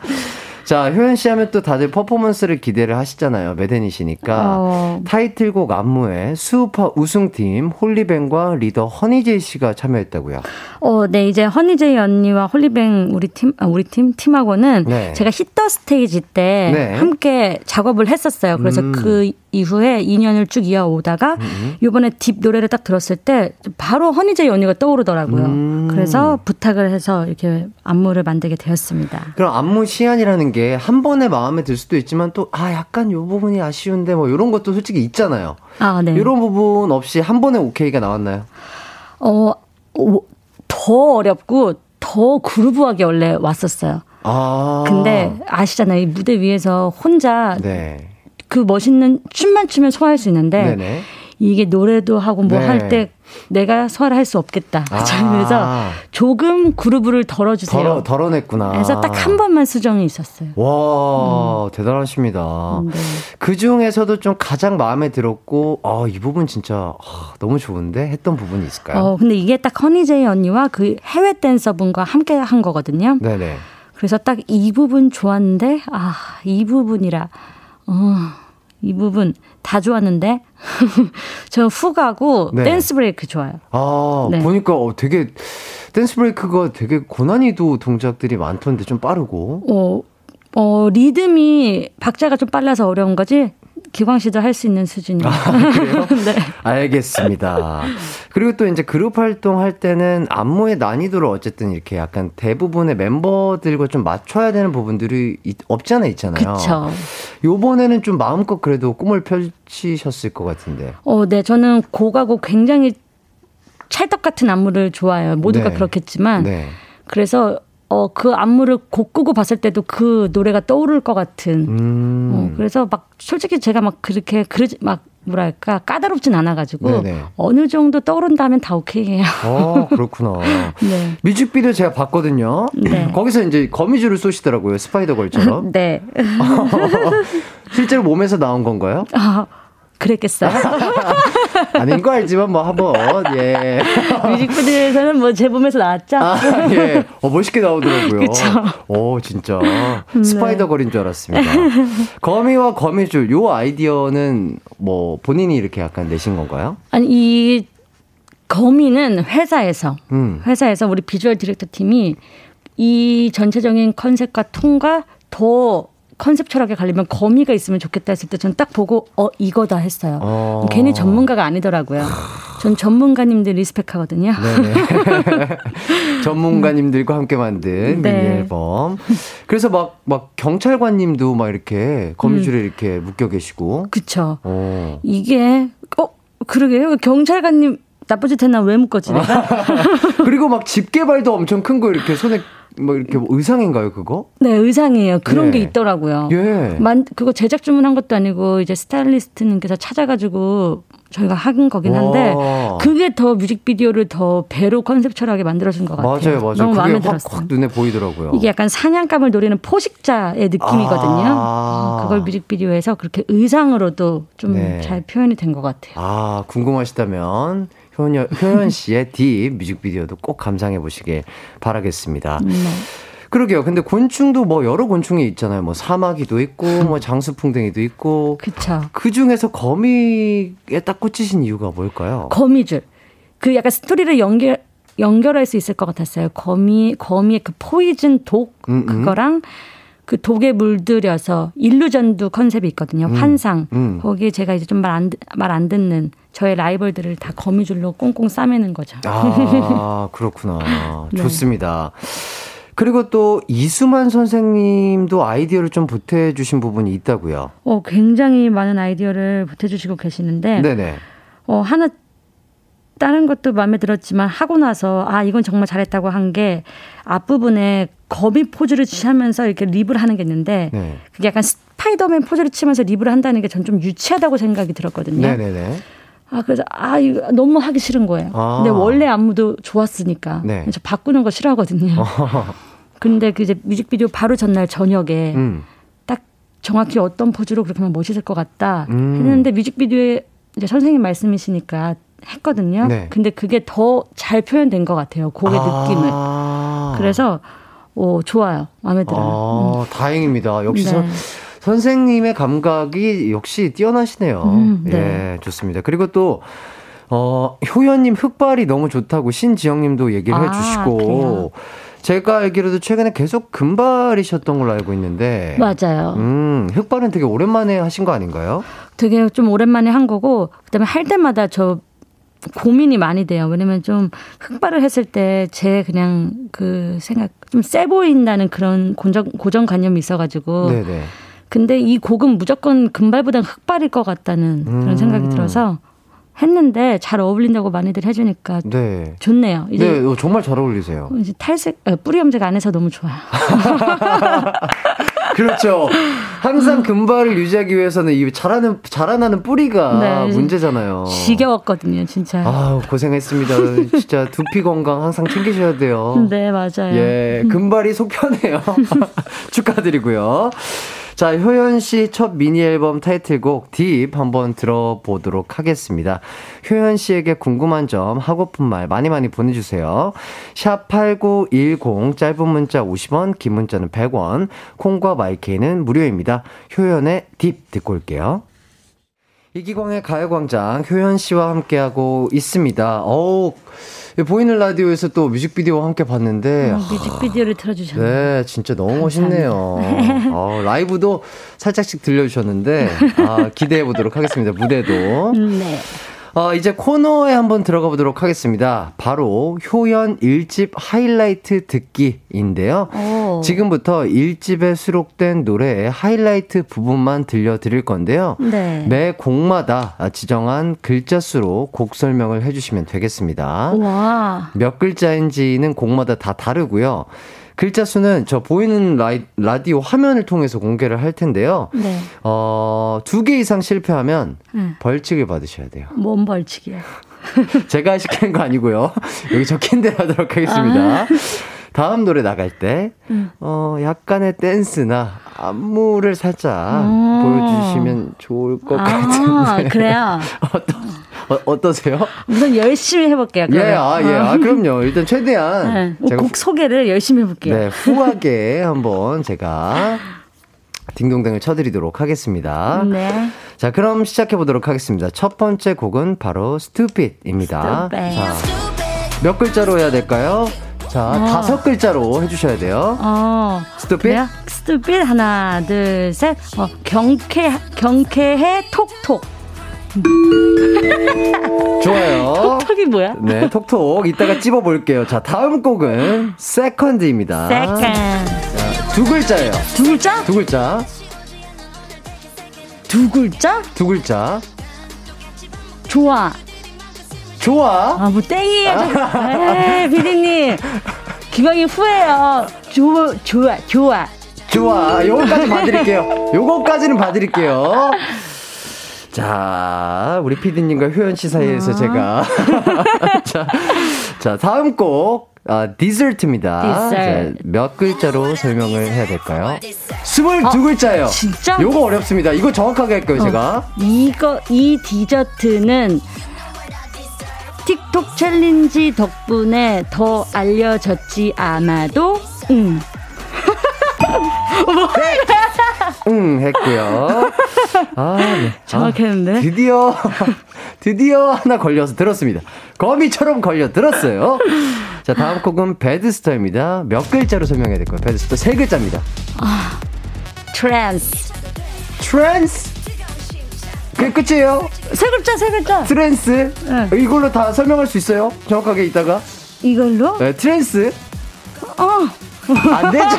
자, 효연 씨 하면 또 다들 퍼포먼스를 기대를 하시잖아요. 매댄이시니까. 어... 타이틀곡 안무에 수우파 우승팀 홀리뱅과 리더 허니제이 씨가 참여했다고요. 어, 네. 이제 허니제이 언니와 홀리뱅 우리 팀 아, 우리 팀 팀하고는 네. 제가 히터 스테이지 때 네. 함께 작업을 했었어요. 그래서 음. 그 이후에 인연을 쭉 이어오다가 음. 이번에 딥 노래를 딱 들었을 때 바로 허니제이 언니가 떠오르더라고요. 음. 그래서 부탁을 해서 이렇게 안무를 만들게 되었습니다. 그럼 안무 시안이라는 게 한 번에 마음에 들 수도 있지만 또 아 약간 요 부분이 아쉬운데 뭐 이런 것도 솔직히 있잖아요. 아, 네. 이런 부분 없이 한 번에 오케이가 나왔나요? 어, 더 어렵고 더 그루브하게 원래 왔었어요. 아. 근데 아시잖아요. 이 무대 위에서 혼자 네. 그 멋있는 춤만 추면 소화할 수 있는데 네네. 이게 노래도 하고 뭐 할 때 네. 내가 소화를 할 수 없겠다. 아. 그래서 조금 그루브를 덜어주세요. 덜어, 덜어냈구나. 그래서 딱 한 번만 수정이 있었어요. 와 음. 대단하십니다. 네. 그 중에서도 좀 가장 마음에 들었고 아, 이 부분 진짜 아, 너무 좋은데 했던 부분이 있을까요? 어, 근데 이게 딱 허니제이 언니와 그 해외 댄서분과 함께 한 거거든요. 네네. 그래서 딱 이 부분 좋았는데 아, 이 부분이라 어. 이 부분 다 좋았는데 저 훅하고 네. 댄스 브레이크 좋아요. 아 네. 보니까 되게 댄스 브레이크가 되게 고난이도 동작들이 많던데 좀 빠르고 어, 어 리듬이 박자가 좀 빨라서 어려운 거지 기광 씨도 할 수 있는 수준이에요. 아, 그래요? 네. 알겠습니다. 그리고 또 이제 그룹 활동할 때는 안무의 난이도를 어쨌든 이렇게 약간 대부분의 멤버들과 좀 맞춰야 되는 부분들이 없지 않아 있잖아요. 그렇죠. 요번에는 좀 마음껏 그래도 꿈을 펼치셨을 것 같은데. 어, 네, 저는 곡하고 굉장히 찰떡 같은 안무를 좋아해요. 모두가 네. 그렇겠지만. 네. 그래서 어, 그 안무를 곡 끄고 봤을 때도 그 노래가 떠오를 것 같은. 음. 어, 그래서 막 솔직히 제가 막 그렇게 그러지 막 뭐랄까 까다롭진 않아가지고 네네. 어느 정도 떠오른다면 다 오케이해요. 아, 그렇구나. 네. 뮤직비디오 제가 봤거든요. 네. 거기서 이제 거미줄을 쏘시더라고요. 스파이더 걸처럼. 네. 실제로 몸에서 나온 건가요? 아, 그랬겠어요. 아닌 거 알지만 뭐 한번 예. 뮤직비디오에서는 뭐 제 몸에서 나왔죠. 아, 예. 어, 멋있게 나오더라고요. 그쵸. 오, 진짜 스파이더 네. 걸인 줄 알았습니다. 거미와 거미줄 요 아이디어는 뭐 본인이 이렇게 약간 내신 건가요? 아니 이 거미는 회사에서 음. 회사에서 우리 비주얼 디렉터 팀이 이 전체적인 컨셉과 톤과 더 컨셉 철학에 갈리면 거미가 있으면 좋겠다 했을 때 전 딱 보고 어 이거다 했어요. 어... 괜히 전문가가 아니더라고요. 전 전문가님들 리스펙하거든요. 전문가님들과 함께 만든 네. 미니 앨범. 그래서 막, 막 경찰관님도 막 이렇게 거미줄에 음. 이렇게 묶여 계시고. 그쵸. 어. 이게 어 그러게요. 경찰관님 나쁘지 했나 왜 묶었지 내가. 그리고 막 집게발도 엄청 큰 거 이렇게 손에. 뭐 이렇게 뭐 의상인가요 그거? 네, 의상이에요. 그런 예. 게 있더라고요. 예. 만 그거 제작 주문한 것도 아니고 이제 스타일리스트님께서 찾아가지고 저희가 한 거긴 한데 와. 그게 더 뮤직비디오를 더 배로 컨셉철하게 만들어준 것 같아요. 맞아요, 맞아요. 너무 마음에 들었어요. 확 눈에 보이더라고요. 이게 약간 사냥감을 노리는 포식자의 느낌이거든요. 아. 그걸 뮤직비디오에서 그렇게 의상으로도 좀 잘 네. 표현이 된 것 같아요. 아, 궁금하시다면. 효연, 효연 씨의 D 뮤직비디오도 꼭 감상해 보시길 바라겠습니다. 네. 그러게요. 근데 곤충도 뭐 여러 곤충이 있잖아요. 뭐 사마귀도 있고 뭐 장수풍뎅이도 있고. 그쵸. 그 중에서 거미에 딱 꽂히신 이유가 뭘까요? 거미줄. 그 약간 스토리를 연결 연결할 수 있을 것 같았어요. 거미 거미의 그 포이즌 독 음음. 그거랑. 그 독에 물들여서 일루전도 컨셉이 있거든요. 음, 환상. 음. 거기에 제가 이제 좀 말 안 말 안 듣는 저의 라이벌들을 다 거미줄로 꽁꽁 싸매는 거죠. 아, 그렇구나. 네. 좋습니다. 그리고 또 이수만 선생님도 아이디어를 좀 보태주신 부분이 있다고요. 어, 굉장히 많은 아이디어를 보태주시고 계시는데 네네. 어, 하나 다른 것도 마음에 들었지만 하고 나서 아 이건 정말 잘했다고 한 게 앞부분에 거미 포즈를 취하면서 이렇게 립을 하는 게 있는데 네. 그게 약간 스파이더맨 포즈를 치면서 립을 한다는 게 전 좀 유치하다고 생각이 들었거든요. 네네네. 아 그래서 아 이거 너무 하기 싫은 거예요. 아. 근데 원래 안무도 좋았으니까 네. 저 바꾸는 거 싫어하거든요. 어허허. 근데 그 이제 뮤직비디오 바로 전날 저녁에 음. 딱 정확히 어떤 포즈로 그렇게 하면 멋있을 것 같다 음. 했는데 뮤직비디오에 이제 선생님 말씀이시니까. 했거든요. 네. 근데 그게 더 잘 표현된 것 같아요. 곡의 아~ 느낌을. 그래서 오, 좋아요. 마음에 들어요. 아, 음. 다행입니다. 역시 네. 선, 선생님의 감각이 역시 뛰어나시네요. 음, 네. 예, 좋습니다. 그리고 또 어, 효연님 흑발이 너무 좋다고 신지영님도 얘기를 아, 해주시고 그래요? 제가 알기로도 최근에 계속 금발이셨던 걸로 알고 있는데 맞아요. 음, 흑발은 되게 오랜만에 하신 거 아닌가요? 되게 좀 오랜만에 한 거고 그다음에 할 때마다 저 고민이 많이 돼요. 왜냐면 좀 흑발을 했을 때 제 그냥 그 생각 좀 쎄 보인다는 그런 고정, 고정관념이 있어가지고 네네. 근데 이 곡은 무조건 금발보단 흑발일 것 같다는 음. 그런 생각이 들어서 했는데 잘 어울린다고 많이들 해주니까 네. 좋네요. 이제 네, 정말 잘 어울리세요. 이제 탈색, 뿌리 염색 안 해서 너무 좋아요. 그렇죠. 항상 금발을 유지하기 위해서는 이 자라는, 자라나는 뿌리가 네, 문제잖아요. 지겨웠거든요, 진짜. 아, 고생했습니다. 진짜 두피 건강 항상 챙기셔야 돼요. 네, 맞아요. 예, 금발이 속 편해요. 축하드리고요. 자, 효연 씨 첫 미니 앨범 타이틀곡 딥 한번 들어보도록 하겠습니다. 효연 씨에게 궁금한 점, 하고픈 말 많이 많이 보내주세요. 샵 팔구일공 짧은 문자 오십 원, 긴 문자는 백 원, 콩과 마이케이는 무료입니다. 효연의 딥 듣고 올게요. 이기광의 가요광장 효연 씨와 함께하고 있습니다. 어우, 보이는 라디오에서 또 뮤직비디오와 함께 봤는데 음, 뮤직비디오를 틀어주셨네요. 네, 진짜 너무 감사합니다. 멋있네요. 어, 라이브도 살짝씩 들려주셨는데 아, 기대해보도록 하겠습니다. 무대도 네. 어, 이제 코너에 한번 들어가 보도록 하겠습니다. 바로 효연 일 집 하이라이트 듣기인데요. 오. 지금부터 일 집에 수록된 노래의 하이라이트 부분만 들려드릴 건데요. 네. 매 곡마다 지정한 글자 수로 곡 설명을 해주시면 되겠습니다. 우와. 몇 글자인지는 곡마다 다 다르고요. 글자 수는 저 보이는 라이, 라디오 화면을 통해서 공개를 할 텐데요. 네. 어, 두 개 이상 실패하면 응. 벌칙을 받으셔야 돼요. 뭔 벌칙이야? 제가 시키는 거 아니고요. 여기 적힌 대로 하도록 하겠습니다. 아. 다음 노래 나갈 때 응. 어, 약간의 댄스나 안무를 살짝 오. 보여주시면 좋을 것 아, 같은데. 그래요? 어떠, 어, 어떠세요? 우선 열심히 해볼게요. 예, 아, 예, 아, 그럼요. 일단 최대한 네, 제가 곡 소개를 열심히 해볼게요. 네, 후하게 한번 제가 딩동댕을 쳐드리도록 하겠습니다. 네. 자, 그럼 시작해보도록 하겠습니다. 첫 번째 곡은 바로 Stupid입니다. Stupid. 자, 몇 글자로 해야 될까요? 자, 어. 다섯 글자로 해주셔야 돼요. 어. Stupid? 그래요? Stupid. 하나, 둘, 셋. 어, 경쾌, 경쾌해, 톡톡. 좋아요. 톡톡이 뭐야? 네, 톡톡. 이따가 찝어볼게요. 자, 다음 곡은 Second입니다. Second. 자, 두 글자예요. 두 글자? 두 글자. 두 글자? 두 글자. 좋아. 좋아. 아, 뭐 땡이에요. 아. 에이, 비디님. 기광이 후회해요. 좋아, 좋아, 좋아. 좋아. 요거까지 봐드릴게요. 요거까지는 봐드릴게요. 자, 우리 피디님과 효연 씨 사이에서 아. 제가. 자, 자, 다음 곡. 아, 디저트입니다. 디저트. 몇 글자로 설명을 해야 될까요? 스물두 글자예요. 아, 진짜? 요거 어렵습니다. 이거 정확하게 할게요, 어. 제가. 이거, 이 디저트는 틱톡 챌린지 덕분에 더 알려졌지 않아도 응. 네. 응 했고요. 아, 네. 정확했는데. 아, 드디어 드디어 하나 걸려서 들었습니다. 거미처럼 걸려 들었어요. 자, 다음 곡은 배드스터입니다. 몇 글자로 설명해야 될까요? 배드스터 세 글자입니다. 아, 트랜스. 트랜스. 그게 끝이에요. 세 글자, 세 글자. 트랜스. 네. 이걸로 다 설명할 수 있어요. 정확하게 이따가. 이걸로? 네, 트랜스. 어. 안 되죠.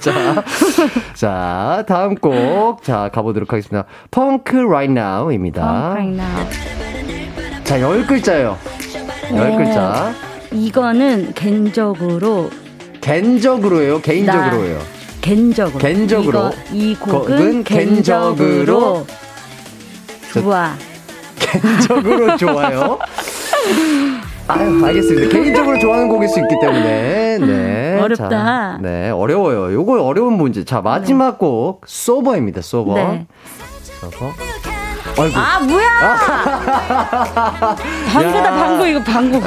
자, 자, 다음 곡. 자, 가보도록 하겠습니다. 펑크 Right Now입니다. Punk Right Now. 자, 열 글자예요. 열 네. 글자. 이거는 개인적으로. 개인적으로예요. 개인적으로예요. 개인적으로. 개인적으로. 이 곡은 개인적으로. 좋아. 개인적으로 좋아요. 아유, 알겠습니다. 개인적으로 좋아하는 곡일 수 있기 때문에. 네. 어렵다. 자, 네, 어려워요. 요거 어려운 문제. 자, 마지막 네. 곡 소버입니다. 소버. 네. 소버. 아이고. 아, 뭐야? 방구다 방구. 이거 방구.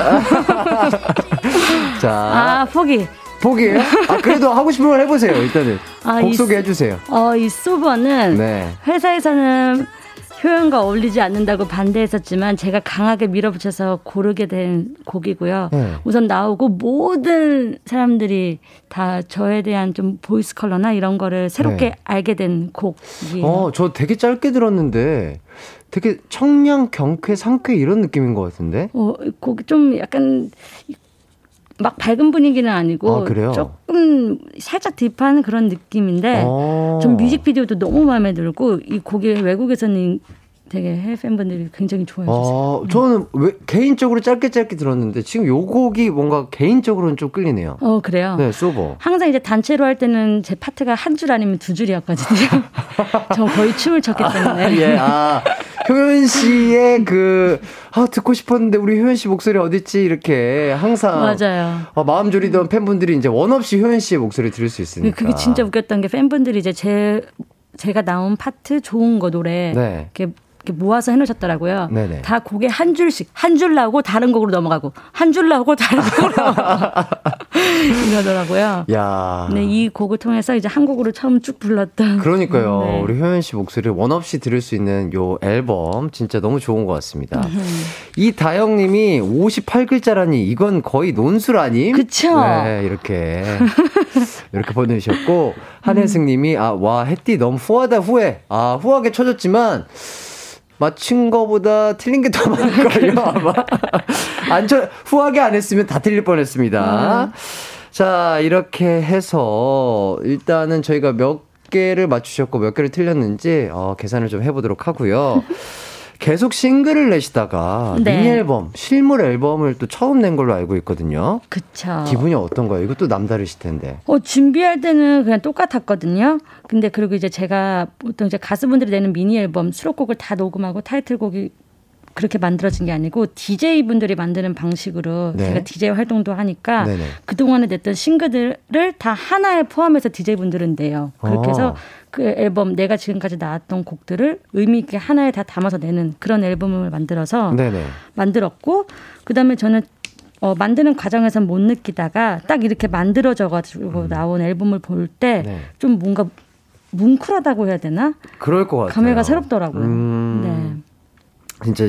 자. 아, 포기. 포기해요? 아, 그래도 하고 싶은 걸 해보세요. 일단은 아, 곡 소개해 주세요. 어, 이 소버는 네. 회사에서는 효연과 어울리지 않는다고 반대했었지만 제가 강하게 밀어붙여서 고르게 된 곡이고요. 네. 우선 나오고 모든 사람들이 다 저에 대한 좀 보이스 컬러나 이런 거를 새롭게 네. 알게 된 곡이에요. 어, 저 되게 짧게 들었는데 되게 청량, 경쾌, 상쾌 이런 느낌인 것 같은데? 어, 곡이 좀 약간 막 밝은 분위기는 아니고 아, 조금 살짝 딥한 그런 느낌인데 전 뮤직비디오도 너무 마음에 들고 이 곡이 외국에서는 되게 해외 팬분들이 굉장히 좋아해 주세요. 아, 저는 왜, 개인적으로 짧게 짧게 들었는데 지금 요 곡이 뭔가 개인적으로는 좀 끌리네요. 어, 그래요? 네, 소버. 항상 이제 단체로 할 때는 제 파트가 한 줄 아니면 두 줄이었거든요. 저 거의 춤을 췄기 때문에. 아, 예, 아. 효연 씨의 그, 아, 듣고 싶었는데 우리 효연 씨 목소리 어딨지? 이렇게 항상. 맞아요. 어, 마음 졸이던 팬분들이 이제 원 없이 효연 씨의 목소리 들을 수 있으니까. 그게 진짜 웃겼던 게 팬분들이 이제 제, 제가 나온 파트 좋은 거 노래. 네. 이렇게 이렇게 모아서 해놓으셨더라고요. 네네. 다 곡에 한 줄씩, 한 줄 나오고 다른 곡으로 넘어가고, 한 줄 나오고 다른 곡으로 넘어가고 이러더라고요. 야. 네, 이 곡을 통해서 이제 한 곡으로 처음 쭉 불렀던. 그러니까요. 네. 우리 효연 씨 목소리를 원 없이 들을 수 있는 요 앨범 진짜 너무 좋은 것 같습니다. 이 다영님이 오십팔 글자라니 이건 거의 논술 아님? 그쵸. 네, 이렇게 이렇게 보내주셨고 한혜승님이 아, 와, 햇띠 너무 후하다 후해. 아, 후하게 쳐줬지만. 맞춘 거보다 틀린 게 더 많을걸요, 아마. 안 쳐, 후하게 안 했으면 다 틀릴 뻔 했습니다. 음. 자, 이렇게 해서 일단은 저희가 몇 개를 맞추셨고 몇 개를 틀렸는지 어, 계산을 좀 해보도록 하고요. 계속 싱글을 내시다가 네. 미니앨범, 실물 앨범을 또 처음 낸 걸로 알고 있거든요. 그쵸. 기분이 어떤가요? 이것도 남다르실 텐데. 어, 준비할 때는 그냥 똑같았거든요. 근데 그리고 이제 제가 보통 이제 가수분들이 내는 미니앨범 수록곡을 다 녹음하고 타이틀곡이 그렇게 만들어진 게 아니고 디제이분들이 만드는 방식으로 네. 제가 디제이 활동도 하니까 네네. 그동안에 냈던 싱글들을 다 하나에 포함해서 디제이분들은 내요. 그렇게 어. 해서 그 앨범 내가 지금까지 나왔던 곡들을 의미 있게 하나에 다 담아서 내는 그런 앨범을 만들어서 네네. 만들었고 그다음에 저는 어, 만드는 과정에서 못 느끼다가 딱 이렇게 만들어져가지고 음. 나온 앨범을 볼 때 좀 네. 뭔가 뭉클하다고 해야 되나? 그럴 것 같아요. 감회가 새롭더라고요. 음. 네. 진짜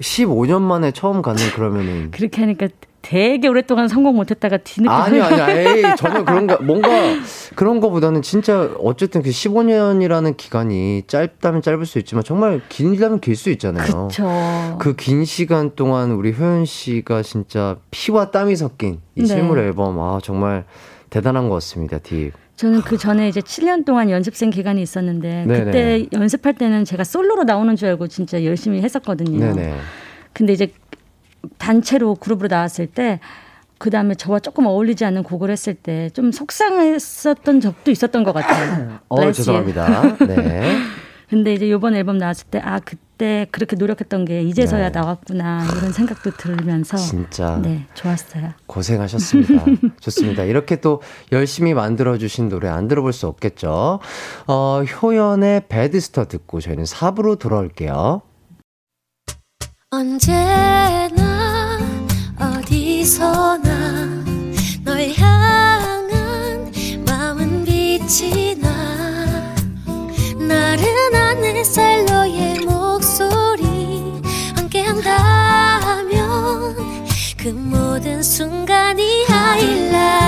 십오 년 만에 처음 가는 그러면은 그렇게 하니까 되게 오랫동안 성공 못했다가 뒤늦게 아니 아니 에이 전혀 그런가 뭔가 그런 거보다는 진짜 어쨌든 그 십오 년이라는 기간이 짧다면 짧을 수 있지만 정말 길다면 길 수 있잖아요. 그 긴 시간 동안 우리 효연 씨가 진짜 피와 땀이 섞인 이 실물 네. 앨범 아 정말 대단한 것 같습니다. 딥. 저는 그 전에 이제 칠 년 동안 연습생 기간이 있었는데 네네. 그때 연습할 때는 제가 솔로로 나오는 줄 알고 진짜 열심히 했었거든요. 네네. 근데 이제 단체로 그룹으로 나왔을 때 그 다음에 저와 조금 어울리지 않는 곡을 했을 때 좀 속상했었던 적도 있었던 것 같아요. 어, 죄송합니다. 네. 근데 이제 이번 앨범 나왔을 때 아 그때 그렇게 노력했던 게 이제서야 네. 나왔구나 이런 생각도 들면서 진짜 네 좋았어요. 고생하셨습니다. 좋습니다. 이렇게 또 열심히 만들어주신 노래 안 들어볼 수 없겠죠. 어, 효연의 배드스터 듣고 저희는 사 부로 돌아올게요. 언제나 어디서나 널 향한 마음은 빛이 나 나른한 햇살 너의 목소리 함께한다면 그 모든 순간이 하이라이트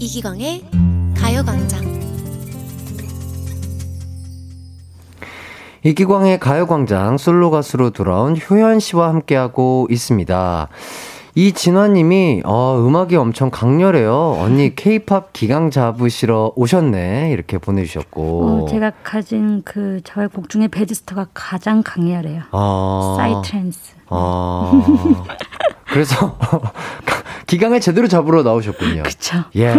이기광의 가요광장 이기광의 가요광장 솔로 가수로 돌아온 효연 씨와 함께하고 있습니다. 이진화님이 어, 음악이 엄청 강렬해요. 언니 K-팝 기강 잡으시러 오셨네 이렇게 보내주셨고. 어, 제가 가진 그 저의 곡 중에 배드스터가 가장 강렬해요. 아~ 사이트랜스. 아~ 그래서 기강을 제대로 잡으러 나오셨군요. 그렇죠. 예.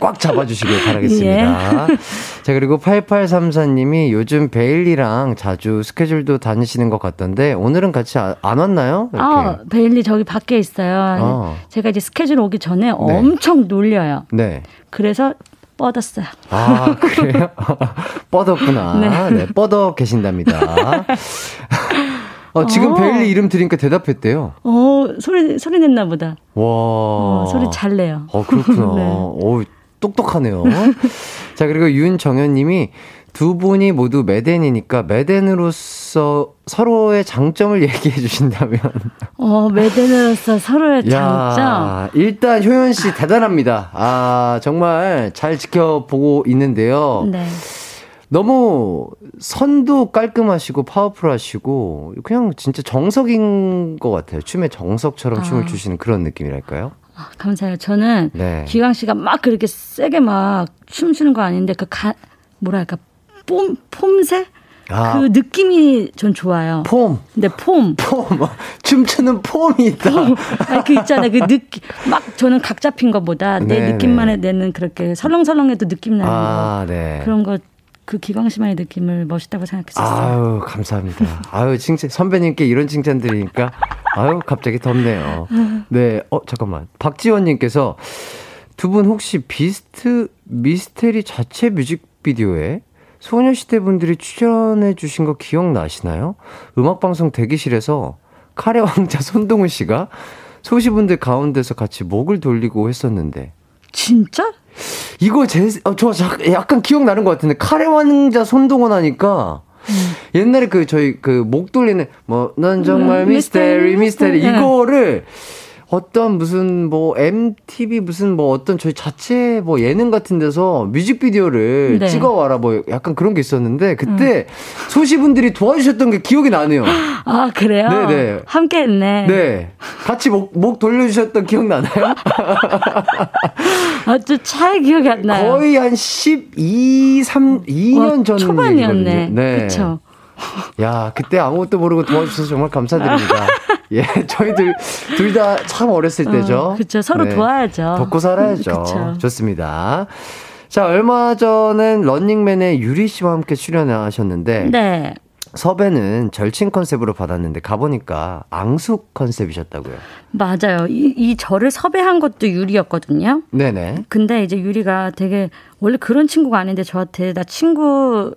꽉 잡아주시길 바라겠습니다. 예. 자, 그리고 팔팔삼사 님이 요즘 베일리랑 자주 스케줄도 다니시는 것 같던데 오늘은 같이 아, 안 왔나요? 이렇게. 아, 베일리 저기 밖에 있어요. 어. 제가 이제 스케줄 오기 전에 네. 엄청 놀려요. 네. 그래서 뻗었어요. 아, 그래요? 뻗었구나. 네. 네, 뻗어 계신답니다. 어, 지금 어. 베일리 이름 들으니까 대답했대요. 어, 소리, 소리 냈나 보다. 와. 어, 소리 잘 내요. 어, 그렇구나. 네. 오, 똑똑하네요. 자, 그리고 윤정현 님이 두 분이 모두 매댄이니까 매댄으로서 서로의 장점을 얘기해 주신다면. 어, 매댄으로서 서로의 야, 장점. 일단 효연 씨 대단합니다. 아, 정말 잘 지켜보고 있는데요. 네. 너무 선도 깔끔하시고 파워풀하시고 그냥 진짜 정석인 것 같아요. 춤의 정석처럼 아. 춤을 추시는 그런 느낌이랄까요? 아, 감사해요. 저는 네. 기광 씨가 막 그렇게 세게 막 춤추는 거 아닌데 그 가, 뭐랄까 폼, 폼새? 아. 그 느낌이 전 좋아요. 폼. 근데 폼. 폼. 춤추는 폼이 있다. 폼. 아니, 그 있잖아요. 그 느낌. 막 저는 각 잡힌 것보다 내 네네. 느낌만에 내는 그렇게 설렁설렁해도 느낌 나는 아, 거. 네. 그런 거. 그 기광씨만의 느낌을 멋있다고 생각했었어요. 아유, 감사합니다. 아유, 칭찬, 선배님께 이런 칭찬 드리니까, 아유, 갑자기 덥네요. 네, 어, 잠깐만. 박지원님께서 두 분 혹시 비스트, 미스테리 자체 뮤직비디오에 소녀시대 분들이 출연해주신 거 기억나시나요? 음악방송 대기실에서 카레 왕자 손동훈 씨가 소시분들 가운데서 같이 목을 돌리고 했었는데. 진짜? 이거 제, 어, 저 약간 기억나는 것 같은데, 카레 왕자 손동원 하니까, 음. 옛날에 그 저희 그 목 돌리는, 뭐, 넌 정말 음, 미스테리, 미스테리, 미스테리, 미스테리, 이거를, 어떤 무슨 뭐 엠티비 무슨 뭐 어떤 저희 자체 뭐 예능 같은 데서 뮤직비디오를 네. 찍어와라 뭐 약간 그런 게 있었는데 그때 음. 소시분들이 도와주셨던 게 기억이 나네요. 아 그래요? 네네. 함께 했네. 네. 같이 목, 목 돌려주셨던 기억 나나요? 아주 잘 기억이 안 나요. 거의 한 십이, 삼, 이 년 전 초반이었네. 네. 그렇죠. 야, 그때 아무것도 모르고 도와주셔서 정말 감사드립니다. 예, 저희들 둘 다 참 어렸을 어, 때죠. 그렇죠. 서로 네, 도와야죠. 돕고 살아야죠. 그쵸. 좋습니다. 자, 얼마 전엔 런닝맨의 유리 씨와 함께 출연하셨는데 네. 섭외는 절친 컨셉으로 받았는데 가보니까 앙숙 컨셉이셨다고요. 맞아요. 이, 이 저를 섭외한 것도 유리였거든요. 네네. 근데 이제 유리가 되게 원래 그런 친구가 아닌데 저한테 나 친구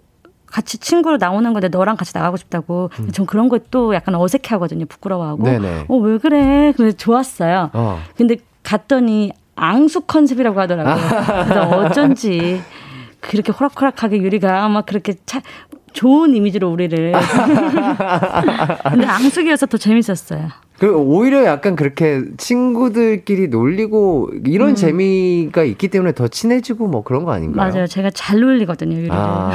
같이 친구로 나오는 건데 너랑 같이 나가고 싶다고. 음. 전 그런 것도 약간 어색해하거든요. 부끄러워하고. 네네. 어, 왜 그래? 그래서 좋았어요. 어. 근데 갔더니 앙숙 컨셉이라고 하더라고요. 아. 그래서 어쩐지 그렇게 호락호락하게 유리가 막 그렇게 차, 좋은 이미지로 우리를. 근데 앙숙이어서 더 재밌었어요. 그 오히려 약간 그렇게 친구들끼리 놀리고 이런 음. 재미가 있기 때문에 더 친해지고 뭐 그런 거 아닌가요? 맞아요. 제가 잘 놀리거든요. 유리를. 아.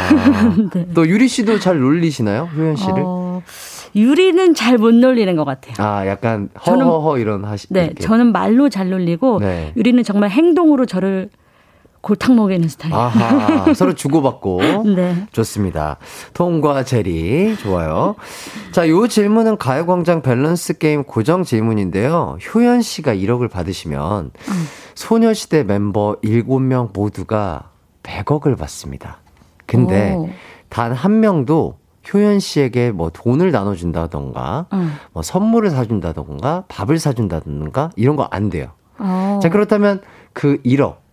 네. 또 유리 씨도 잘 놀리시나요? 효연 씨를? 어, 유리는 잘 못 놀리는 것 같아요. 아, 약간 허허허 저는, 이런 하시. 네, 이렇게. 저는 말로 잘 놀리고 네. 유리는 정말 행동으로 저를 골탕 먹이는 스타일. 아하, 서로 주고받고. 네. 좋습니다. 통과 제리. 좋아요. 자, 요 질문은 가요광장 밸런스 게임 고정 질문인데요. 효연 씨가 일억을 받으시면 음. 소녀시대 멤버 일곱 명 모두가 백억을 받습니다. 근데 단 한 명도 효연 씨에게 뭐 돈을 나눠준다던가, 음. 뭐 선물을 사준다던가, 밥을 사준다던가, 이런 거 안 돼요. 오. 자, 그렇다면 그 일억.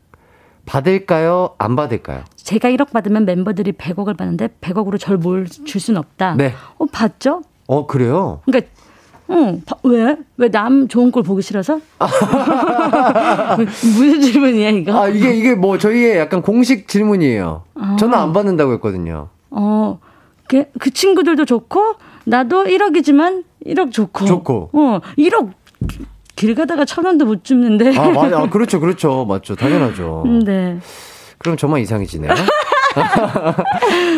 받을까요? 안 받을까요? 제가 일억 받으면 멤버들이 백억을 받는데 백억으로 절 뭘 줄 순 없다. 네. 어, 받죠? 어, 그래요? 그러니까, 응, 바, 왜? 왜 남 좋은 꼴 보기 싫어서? 무슨 질문이야, 이거? 아, 이게, 이게 뭐 저희의 약간 공식 질문이에요. 어. 저는 안 받는다고 했거든요. 어, 그, 그 친구들도 좋고, 나도 일억이지만 일억 좋고. 좋고. 어, 일억. 길 가다가 천 원도 못 줍는데. 아, 맞아. 아, 그렇죠. 그렇죠. 맞죠. 당연하죠. 네. 그럼 저만 이상해지네요.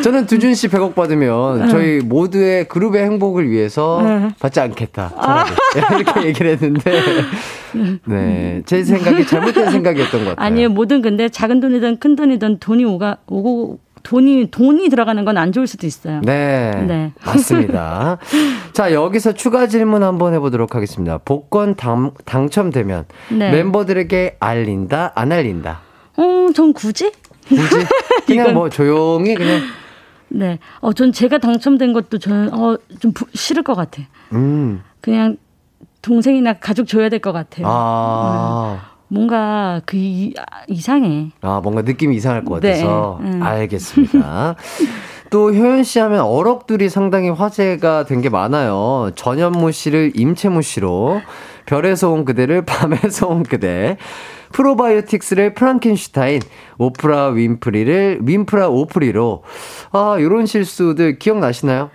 저는 두준 씨 백억 받으면 응. 저희 모두의 그룹의 행복을 위해서 응. 받지 않겠다. 아. 이렇게 얘기를 했는데. 네. 제 생각이 잘못된 생각이었던 것 같아요. 아니요. 뭐든 근데 작은 돈이든 큰 돈이든 돈이 오가, 오고, 돈이, 돈이 들어가는 건 안 좋을 수도 있어요. 네. 네. 맞습니다. 자, 여기서 추가 질문 한번 해보도록 하겠습니다. 복권 당, 당첨되면 네. 멤버들에게 알린다, 안 알린다? 음, 전 굳이? 굳이? 그냥 이건... 뭐 조용히 그냥. 네. 어, 전 제가 당첨된 것도 저는, 어, 좀 부, 싫을 것 같아. 음. 그냥 동생이나 가족 줘야 될 것 같아요. 아. 음. 뭔가 그 이, 이상해. 아, 뭔가 느낌이 이상할 것 같아서. 네. 음. 알겠습니다. 또 효연 씨 하면 어록들이 상당히 화제가 된 게 많아요. 전현무 씨를 임채무 씨로, 별에서 온 그대를 밤에서 온 그대, 프로바이오틱스를 프랑켄슈타인, 오프라 윈프리를 윈프라 오프리로. 아, 요런 실수들 기억나시나요?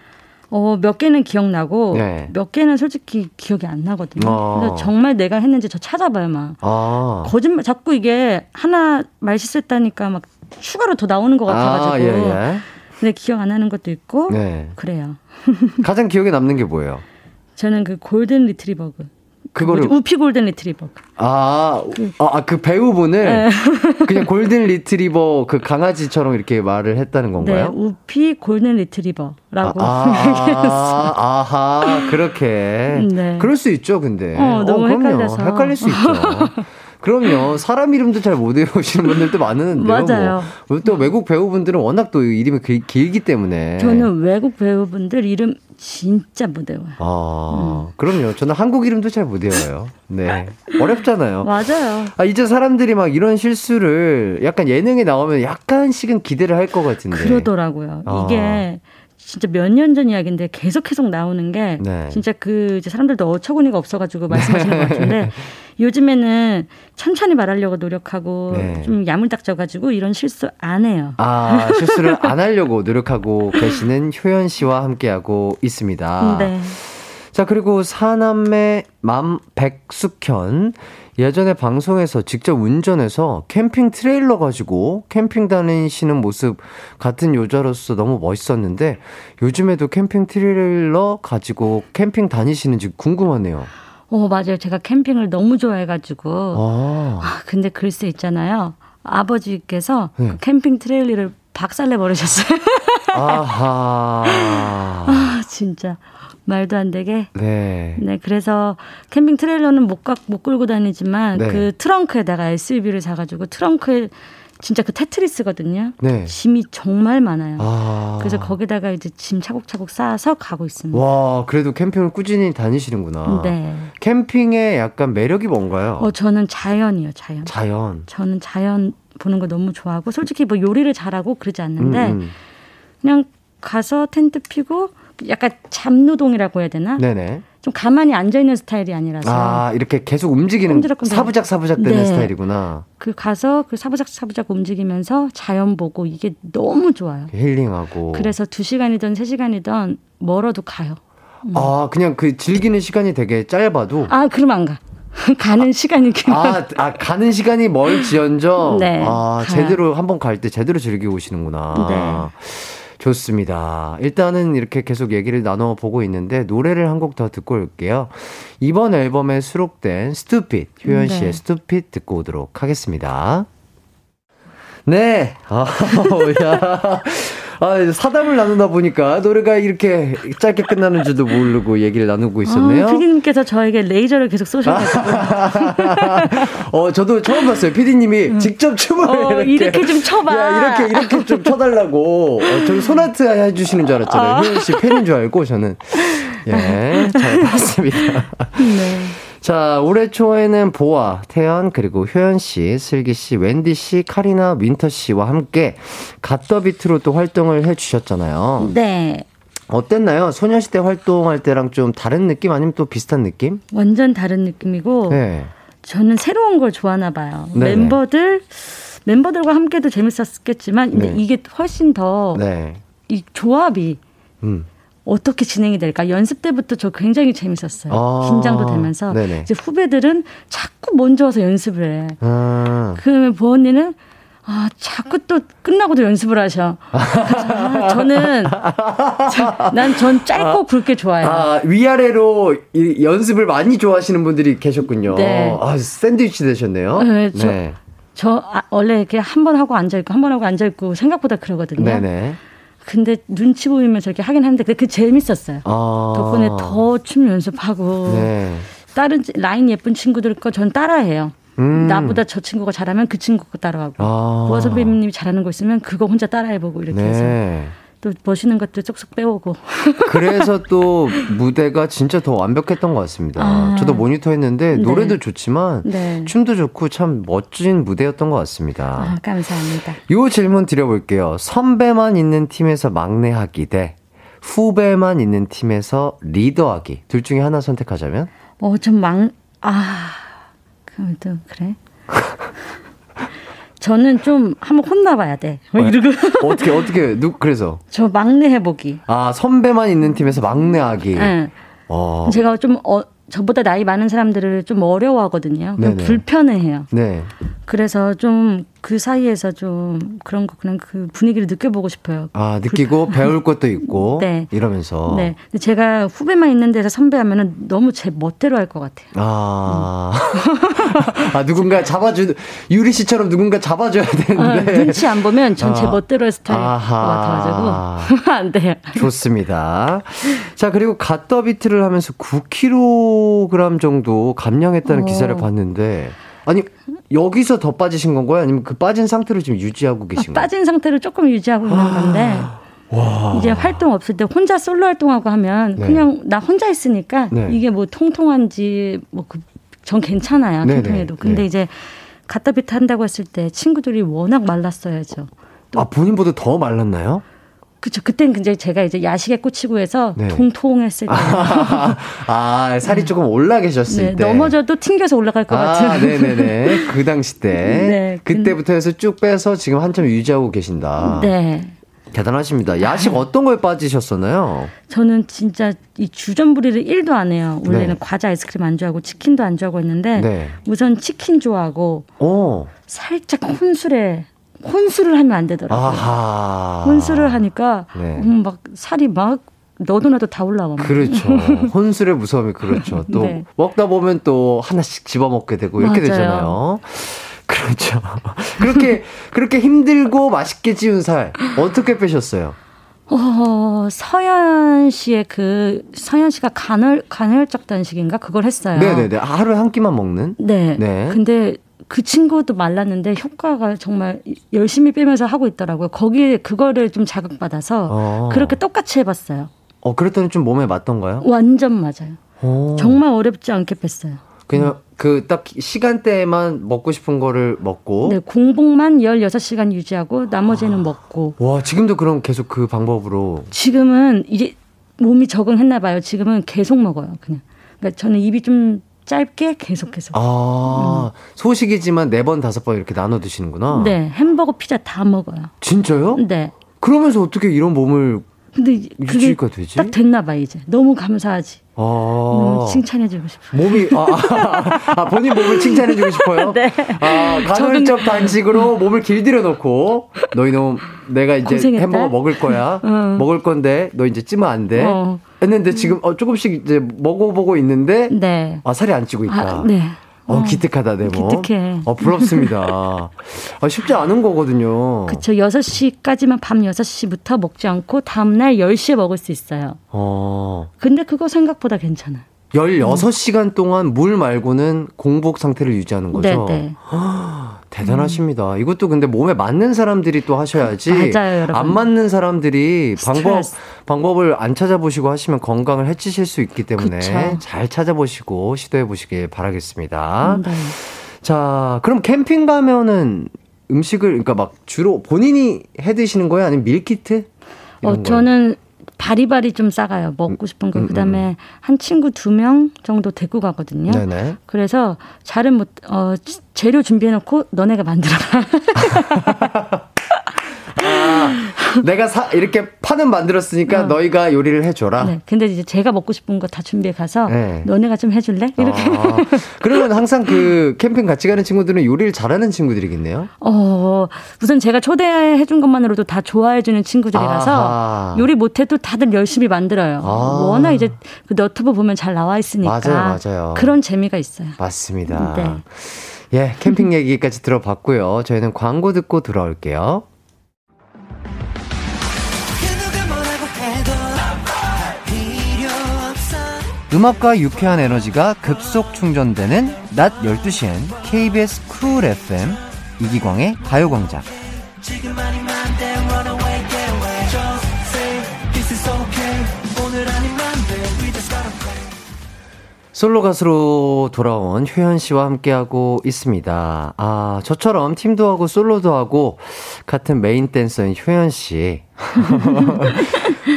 어, 몇 개는 기억나고 네. 몇 개는 솔직히 기억이 안 나거든요. 어. 그래서 정말 내가 했는지 저 찾아봐요 막. 어. 거짓말 자꾸 이게 하나 말 실수했다니까 막 추가로 더 나오는 것 같아가지고. 아, 예, 예. 근데 기억 안 하는 것도 있고 네. 그래요. 가장 기억에 남는 게 뭐예요? 저는 그 골든 리트리버그. 그거를 우피 골든 리트리버. 아, 그, 아, 그 배우분을 네. 그냥 골든 리트리버 그 강아지처럼 이렇게 말을 했다는 건가요? 네, 우피 골든 리트리버라고. 아, 아, 아하, 그렇게. 네. 그럴 수 있죠, 근데. 어, 너무 어, 헷갈려서. 헷갈릴 수 있죠. 그럼요. 사람 이름도 잘 못 외우시는 분들도 많은데요. 맞아요. 뭐. 또 외국 배우분들은 워낙 또 이름이 길, 길기 때문에. 저는 외국 배우분들 이름 진짜 못 외워요. 아, 음. 그럼요. 저는 한국 이름도 잘 못 외워요. 네. 어렵잖아요. 맞아요. 아, 이제 사람들이 막 이런 실수를 약간 예능에 나오면 약간씩은 기대를 할 것 같은데. 그러더라고요. 아. 이게. 진짜 몇 년 전 이야기인데 계속 계속 나오는 게 네. 진짜 그 이제 사람들도 어처구니가 없어가지고 말씀하시는 것 같은데 요즘에는 천천히 말하려고 노력하고 네. 좀 야물딱져가지고 이런 실수 안 해요. 아, 실수를 안 하려고 노력하고 계시는 효연 씨와 함께하고 있습니다. 네. 자, 그리고 사남매 맘 백숙현. 예전에 방송에서 직접 운전해서 캠핑 트레일러 가지고 캠핑 다니시는 모습 같은 여자로서 너무 멋있었는데 요즘에도 캠핑 트레일러 가지고 캠핑 다니시는지 궁금하네요. 어, 맞아요. 제가 캠핑을 너무 좋아해가지고. 아. 아, 근데 글쎄 있잖아요. 아버지께서 네. 그 캠핑 트레일러를 박살내 버리셨어요. 아하. 아, 진짜. 말도 안 되게. 네. 네, 그래서 캠핑 트레일러는 못, 가, 못 끌고 다니지만 네. 그 트렁크에다가 에스유브이를 사가지고 트렁크에 진짜 그 테트리스거든요. 네. 짐이 정말 많아요. 아. 그래서 거기다가 이제 짐 차곡차곡 쌓아서 가고 있습니다. 와, 그래도 캠핑을 꾸준히 다니시는구나. 네. 캠핑의 약간 매력이 뭔가요? 어, 저는 자연이요, 자연. 자연. 저는 자연 보는 거 너무 좋아하고 솔직히 뭐 요리를 잘하고 그러지 않는데 음, 음. 그냥 가서 텐트 피고 약간 잡노동이라고 해야 되나? 네네. 좀 가만히 앉아있는 스타일이 아니라서. 아, 이렇게 계속 움직이는 꼼지락꼼지락. 사부작 사부작 되는 네. 스타일이구나. 그 가서 그 사부작 사부작 움직이면서 자연 보고 이게 너무 좋아요. 힐링하고. 그래서 두 시간이든 세 시간이든 멀어도 가요. 음. 아, 그냥 그 즐기는 시간이 되게 짧아도. 아, 그럼 안 가. 가는 아, 시간이 아, 아, 가는 시간이 멀지언정. 네. 아, 가요. 제대로 한번 갈 때 제대로 즐기고 오시는구나. 네. 좋습니다. 일단은 이렇게 계속 얘기를 나눠보고 있는데 노래를 한 곡 더 듣고 올게요. 이번 앨범에 수록된 Stupid, 효연 씨의 네. Stupid 듣고 오도록 하겠습니다. 네. 아, 아, 사담을 나누다 보니까 노래가 이렇게 짧게 끝나는 줄도 모르고 얘기를 나누고 있었네요. 아, 피디님께서 저에게 레이저를 계속 쏘셔가지고. 어, 저도 처음 봤어요. 피디님이 응. 직접 춤을 어, 이렇게, 이렇게 좀 쳐봐. 야, 이렇게 이렇게 좀 쳐달라고. 어, 저는 손아트 해주시는 줄 알았잖아요. 효연 씨 팬인 줄 알고 저는. 예, 잘 봤습니다. 네. 자, 올해 초에는 보아, 태연, 그리고 효연 씨, 슬기 씨, 웬디 씨, 카리나, 윈터 씨와 함께 갓더비트로 또 활동을 해주셨잖아요. 네. 어땠나요? 소녀시대 활동할 때랑 좀 다른 느낌 아니면 또 비슷한 느낌? 완전 다른 느낌이고 네. 저는 새로운 걸 좋아하나 봐요. 네네. 멤버들, 멤버들과 함께도 재밌었겠지만 근데 네. 이게 훨씬 더 네. 이 조합이 음. 어떻게 진행이 될까? 연습 때부터 저 굉장히 재밌었어요. 아~ 긴장도 되면서 네네. 이제 후배들은 자꾸 먼저 와서 연습을 해. 아~ 그러면 보아 언니는 아, 자꾸 또 끝나고도 연습을 하셔. 아, 저는 난 전 짧고 아, 굵게 좋아해요. 아, 위아래로 이, 연습을 많이 좋아하시는 분들이 계셨군요. 네. 아, 샌드위치 되셨네요. 네, 저, 네. 저 아, 원래 이렇게 한 번 하고 앉아 있고 한 번 하고 앉아 있고 생각보다 그러거든요. 네네. 근데 눈치 보이면서 이렇게 하긴 하는데 그게 재밌었어요. 아~ 덕분에 더 춤 연습하고 네. 다른 라인 예쁜 친구들 거 전 따라해요. 음. 나보다 저 친구가 잘하면 그 친구가 따라하고 아~ 보아 선배님이 잘하는 거 있으면 그거 혼자 따라해보고 이렇게 네. 해서 또 멋있는 것도 쏙쏙 빼오고 그래서 또 무대가 진짜 더 완벽했던 것 같습니다. 아~ 저도 모니터했는데 노래도 네. 좋지만 네. 춤도 좋고 참 멋진 무대였던 것 같습니다. 아, 감사합니다. 요 질문 드려볼게요. 선배만 있는 팀에서 막내하기 대 후배만 있는 팀에서 리더하기 둘 중에 하나 선택하자면? 어, 좀 막... 아... 그럼 또 그래? 저는 좀 한번 혼나봐야 돼. 왜 이러고? 어떻게 어떻게 누 그래서? 저 막내 해보기. 아, 선배만 있는 팀에서 막내하기. 네. 어. 제가 좀 어, 저보다 나이 많은 사람들을 좀 어려워하거든요. 불편해해요. 네. 그래서 좀 그 사이에서 좀 그런 거 그냥 그 분위기를 느껴보고 싶어요. 아, 느끼고 불편. 배울 것도 있고. 네. 이러면서. 네. 근데 제가 후배만 있는 데서 선배하면은 너무 제 멋대로 할 것 같아요. 아. 음. 아, 누군가 잡아주 유리 씨처럼 누군가 잡아줘야 되는데. 아, 눈치 안 보면 전 제 아. 멋대로 할 스타일 같아가지고 안 돼요. 좋습니다. 자, 그리고 갓더비트를 하면서 구 킬로그램 정도 감량했다는 오. 기사를 봤는데. 아니, 여기서 더 빠지신 건가요? 아니면 그 빠진 상태를 지금 유지하고 계신 아, 거예요? 빠진 상태를 조금 유지하고 있는 건데 와. 이제 활동 없을 때 혼자 솔로 활동하고 하면 네. 그냥 나 혼자 있으니까 네. 이게 뭐 통통한지 뭐 그 전 괜찮아요. 네네. 통통해도. 근데 네. 이제 갓더비트 한다고 했을 때 친구들이 워낙 말랐어야죠. 또. 아, 본인보다 더 말랐나요? 그렇죠. 그때는 굉장히 제가 이제 야식에 꽂히고 해서 네. 통통했을 때. 아, 아, 살이 조금 올라 계셨을 네, 때. 넘어져도 튕겨서 올라갈 것 아, 같은. 네네네. 그 당시 때. 네, 그때부터 해서 쭉 빼서 지금 한참 유지하고 계신다. 네. 대단하십니다. 야식 어떤 거에 빠지셨었나요? 저는 진짜 이 주전부리를 일도 안 해요. 원래는 네. 과자, 아이스크림 안 좋아하고 치킨도 안 좋아하고 했는데 네. 우선 치킨 좋아하고 오. 살짝 혼술에 혼술을 하면 안 되더라고요. 아하. 혼술을 하니까 네. 음, 막 살이 막 너도 나도 다 올라와. 그렇죠. 혼술의 무서움이 그렇죠. 또 네. 먹다 보면 또 하나씩 집어먹게 되고 이렇게 맞아요. 되잖아요. 그렇죠. 그렇게 그렇게 힘들고 맛있게 찌운 살 어떻게 빼셨어요? 어, 서현 씨의 그 서현 씨가 간헐 간헐적 단식인가 그걸 했어요. 네네네. 하루에 한 끼만 먹는. 네. 네. 근데 그 친구도 말랐는데 효과가 정말 열심히 빼면서 하고 있더라고요. 거기에 그거를 좀 자극받아서 어. 그렇게 똑같이 해봤어요. 어, 그랬더니 좀 몸에 맞던가요? 완전 맞아요. 오. 정말 어렵지 않게 뺐어요. 그냥 그 딱 시간대에만 먹고 싶은 거를 먹고 네, 공복만 열여섯 시간 유지하고 나머지는 아. 먹고. 와, 지금도 그럼 계속 그 방법으로? 지금은 이제 몸이 적응했나 봐요. 지금은 계속 먹어요. 그냥. 그러니까 저는 입이 좀 짧게 계속해서. 아, 음. 소식이지만 네 번, 다섯 번 이렇게 나눠 드시는구나. 네, 햄버거, 피자 다 먹어요. 진짜요? 네. 그러면서 어떻게 이런 몸을 근데 유지가 되지? 딱 됐나 봐 이제. 너무 감사하지. 아~ 너무 칭찬해주고 싶어요. 몸이 아, 아, 아 본인 몸을 칭찬해주고 싶어요. 네. 아, 간헐적 단식으로 몸을 길들여 놓고 너희 너무 내가 이제 고생했다? 햄버거 먹을 거야. 어. 먹을 건데 너 이제 찌면 안 돼. 어. 했는데 지금 어, 조금씩 이제 먹어보고 있는데 네. 아, 살이 안 찌고 있다. 아, 네. 어, 기특하다, 내 몸. 기특해. 어, 부럽습니다. 아, 쉽지 않은 거거든요. 그쵸. 여섯 시까지만 밤 여섯 시부터 먹지 않고 다음날 열 시에 먹을 수 있어요. 어. 근데 그거 생각보다 괜찮아. 열여섯 시간 음. 동안 물 말고는 공복 상태를 유지하는 거죠. 네네. 허, 대단하십니다. 음. 이것도 근데 몸에 맞는 사람들이 또 하셔야지. 맞아요, 여러분. 안 맞는 사람들이 방법, 방법을 안 찾아보시고 하시면 건강을 해치실 수 있기 때문에 그쵸. 잘 찾아보시고 시도해보시길 바라겠습니다. 음, 네. 자, 그럼 캠핑 가면은 음식을, 그러니까 막 주로 본인이 해 드시는 거예요? 아니면 밀키트? 이런 어, 저는 바리바리 좀 싸가요. 먹고 싶은 거. 음, 음, 그다음에 음. 한 친구 두 명 정도 데리고 가거든요. 네네. 그래서 잘은 못, 어, 재료 준비해놓고 너네가 만들어라. 아, 내가 사, 이렇게 파는 만들었으니까 어. 너희가 요리를 해줘라. 네. 근데 이제 제가 먹고 싶은 거 다 준비해 가서 네. 너네가 좀 해줄래? 이렇게. 아, 그러면 항상 그 캠핑 같이 가는 친구들은 요리를 잘하는 친구들이겠네요? 어, 우선 제가 초대해준 것만으로도 다 좋아해주는 친구들이라서 아하. 요리 못해도 다들 열심히 만들어요. 아. 워낙 이제 그 너튜브 보면 잘 나와 있으니까. 맞아요, 맞아요. 그런 재미가 있어요. 맞습니다. 네. 예, 캠핑 얘기까지 들어봤고요. 저희는 광고 듣고 돌아올게요. 음악과 유쾌한 에너지가 급속 충전되는 낮 열두 시엔 케이비에스 Cool 에프엠 이기광의 가요광장. 솔로 가수로 돌아온 효연 씨와 함께하고 있습니다. 아, 저처럼 팀도 하고 솔로도 하고 같은 메인 댄서인 효연 씨.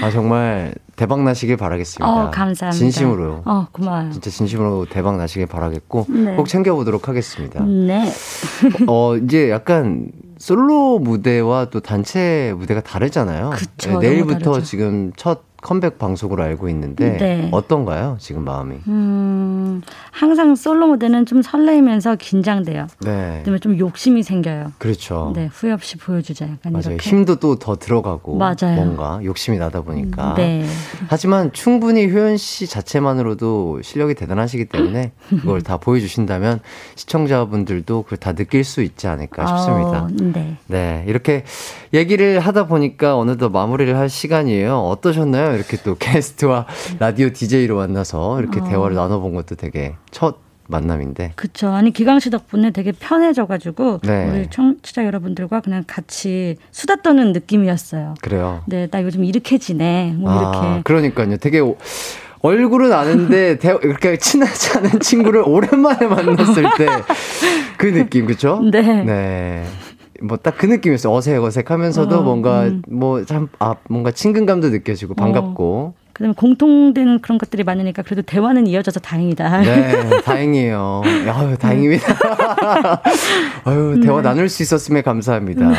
아, 정말 대박 나시길 바라겠습니다. 어, 감사합니다. 진심으로요. 어, 고마워요. 진짜 진심으로 대박 나시길 바라겠고 네. 꼭 챙겨보도록 하겠습니다. 네. 어, 이제 약간 솔로 무대와 또 단체 무대가 다르잖아요. 그쵸, 네, 내일부터 다르죠. 지금 첫 컴백 방송으로 알고 있는데 네. 어떤가요? 지금 마음이? 음, 항상 솔로 무대는 좀 설레면서 긴장돼요. 네. 그다음에 좀 욕심이 생겨요. 그렇죠. 네, 후회 없이 보여주자. 약간 맞아요. 이렇게. 힘도 또 더 들어가고 맞아요. 뭔가 욕심이 나다 보니까. 네. 하지만 충분히 효연 씨 자체만으로도 실력이 대단하시기 때문에 그걸 다 보여주신다면 시청자분들도 그걸 다 느낄 수 있지 않을까 싶습니다. 어, 네. 네, 이렇게 얘기를 하다 보니까 어느덧 마무리를 할 시간이에요. 어떠셨나요? 이렇게 또 게스트와 라디오 디제이로 만나서 이렇게 어. 대화를 나눠본 것도 되게 첫 만남인데. 그렇죠. 아니, 기광 씨 덕분에 되게 편해져가지고 네. 우리 청취자 여러분들과 그냥 같이 수다 떠는 느낌이었어요. 그래요. 네, 나 요즘 이렇게 지내. 뭐 이렇게. 아, 그러니까요. 되게 오, 얼굴은 아는데 대, 그러니까 친하지 않은 친구를 오랜만에 만났을 때 그 느낌, 그렇죠? 네. 네. 뭐 딱 그 느낌이었어요. 어색어색하면서도 어, 뭔가 음. 뭐 참 아 뭔가 친근감도 느껴지고 반갑고 어, 그다음에 공통되는 그런 것들이 많으니까 그래도 대화는 이어져서 다행이다. 네, 다행이에요. 아유, 다행입니다. 아유, 대화 네. 나눌 수 있었음에 감사합니다.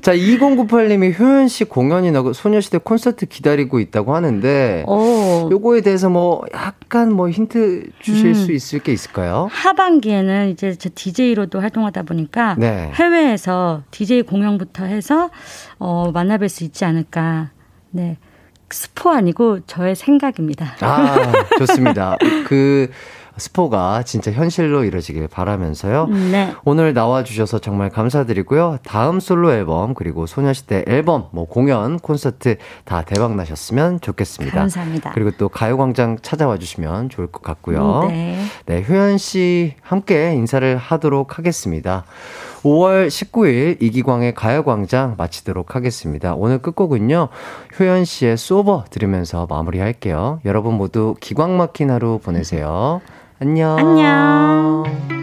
자, 이공구팔 님이 효연 씨 공연이 나고 소녀시대 콘서트 기다리고 있다고 하는데 오. 요거에 대해서 뭐 약간 뭐 힌트 주실 음. 수 있을 게 있을까요? 하반기에는 이제 제 디제이로도 활동하다 보니까 네. 해외에서 디제이 공연부터 해서 어, 만나뵐 수 있지 않을까. 네. 스포 아니고 저의 생각입니다. 아, 좋습니다. 그 스포가 진짜 현실로 이루어지길 바라면서요. 네. 오늘 나와주셔서 정말 감사드리고요. 다음 솔로 앨범 그리고 소녀시대 앨범 뭐 공연 콘서트 다 대박 나셨으면 좋겠습니다. 감사합니다. 그리고 또 가요광장 찾아와 주시면 좋을 것 같고요. 네. 네, 효연 씨 함께 인사를 하도록 하겠습니다. 오월 십구일 이기광의 가요광장 마치도록 하겠습니다. 오늘 끝곡은요, 효연 씨의 소버 들으면서 마무리할게요. 여러분 모두 기광 막힌 하루 보내세요. 안녕. 안녕.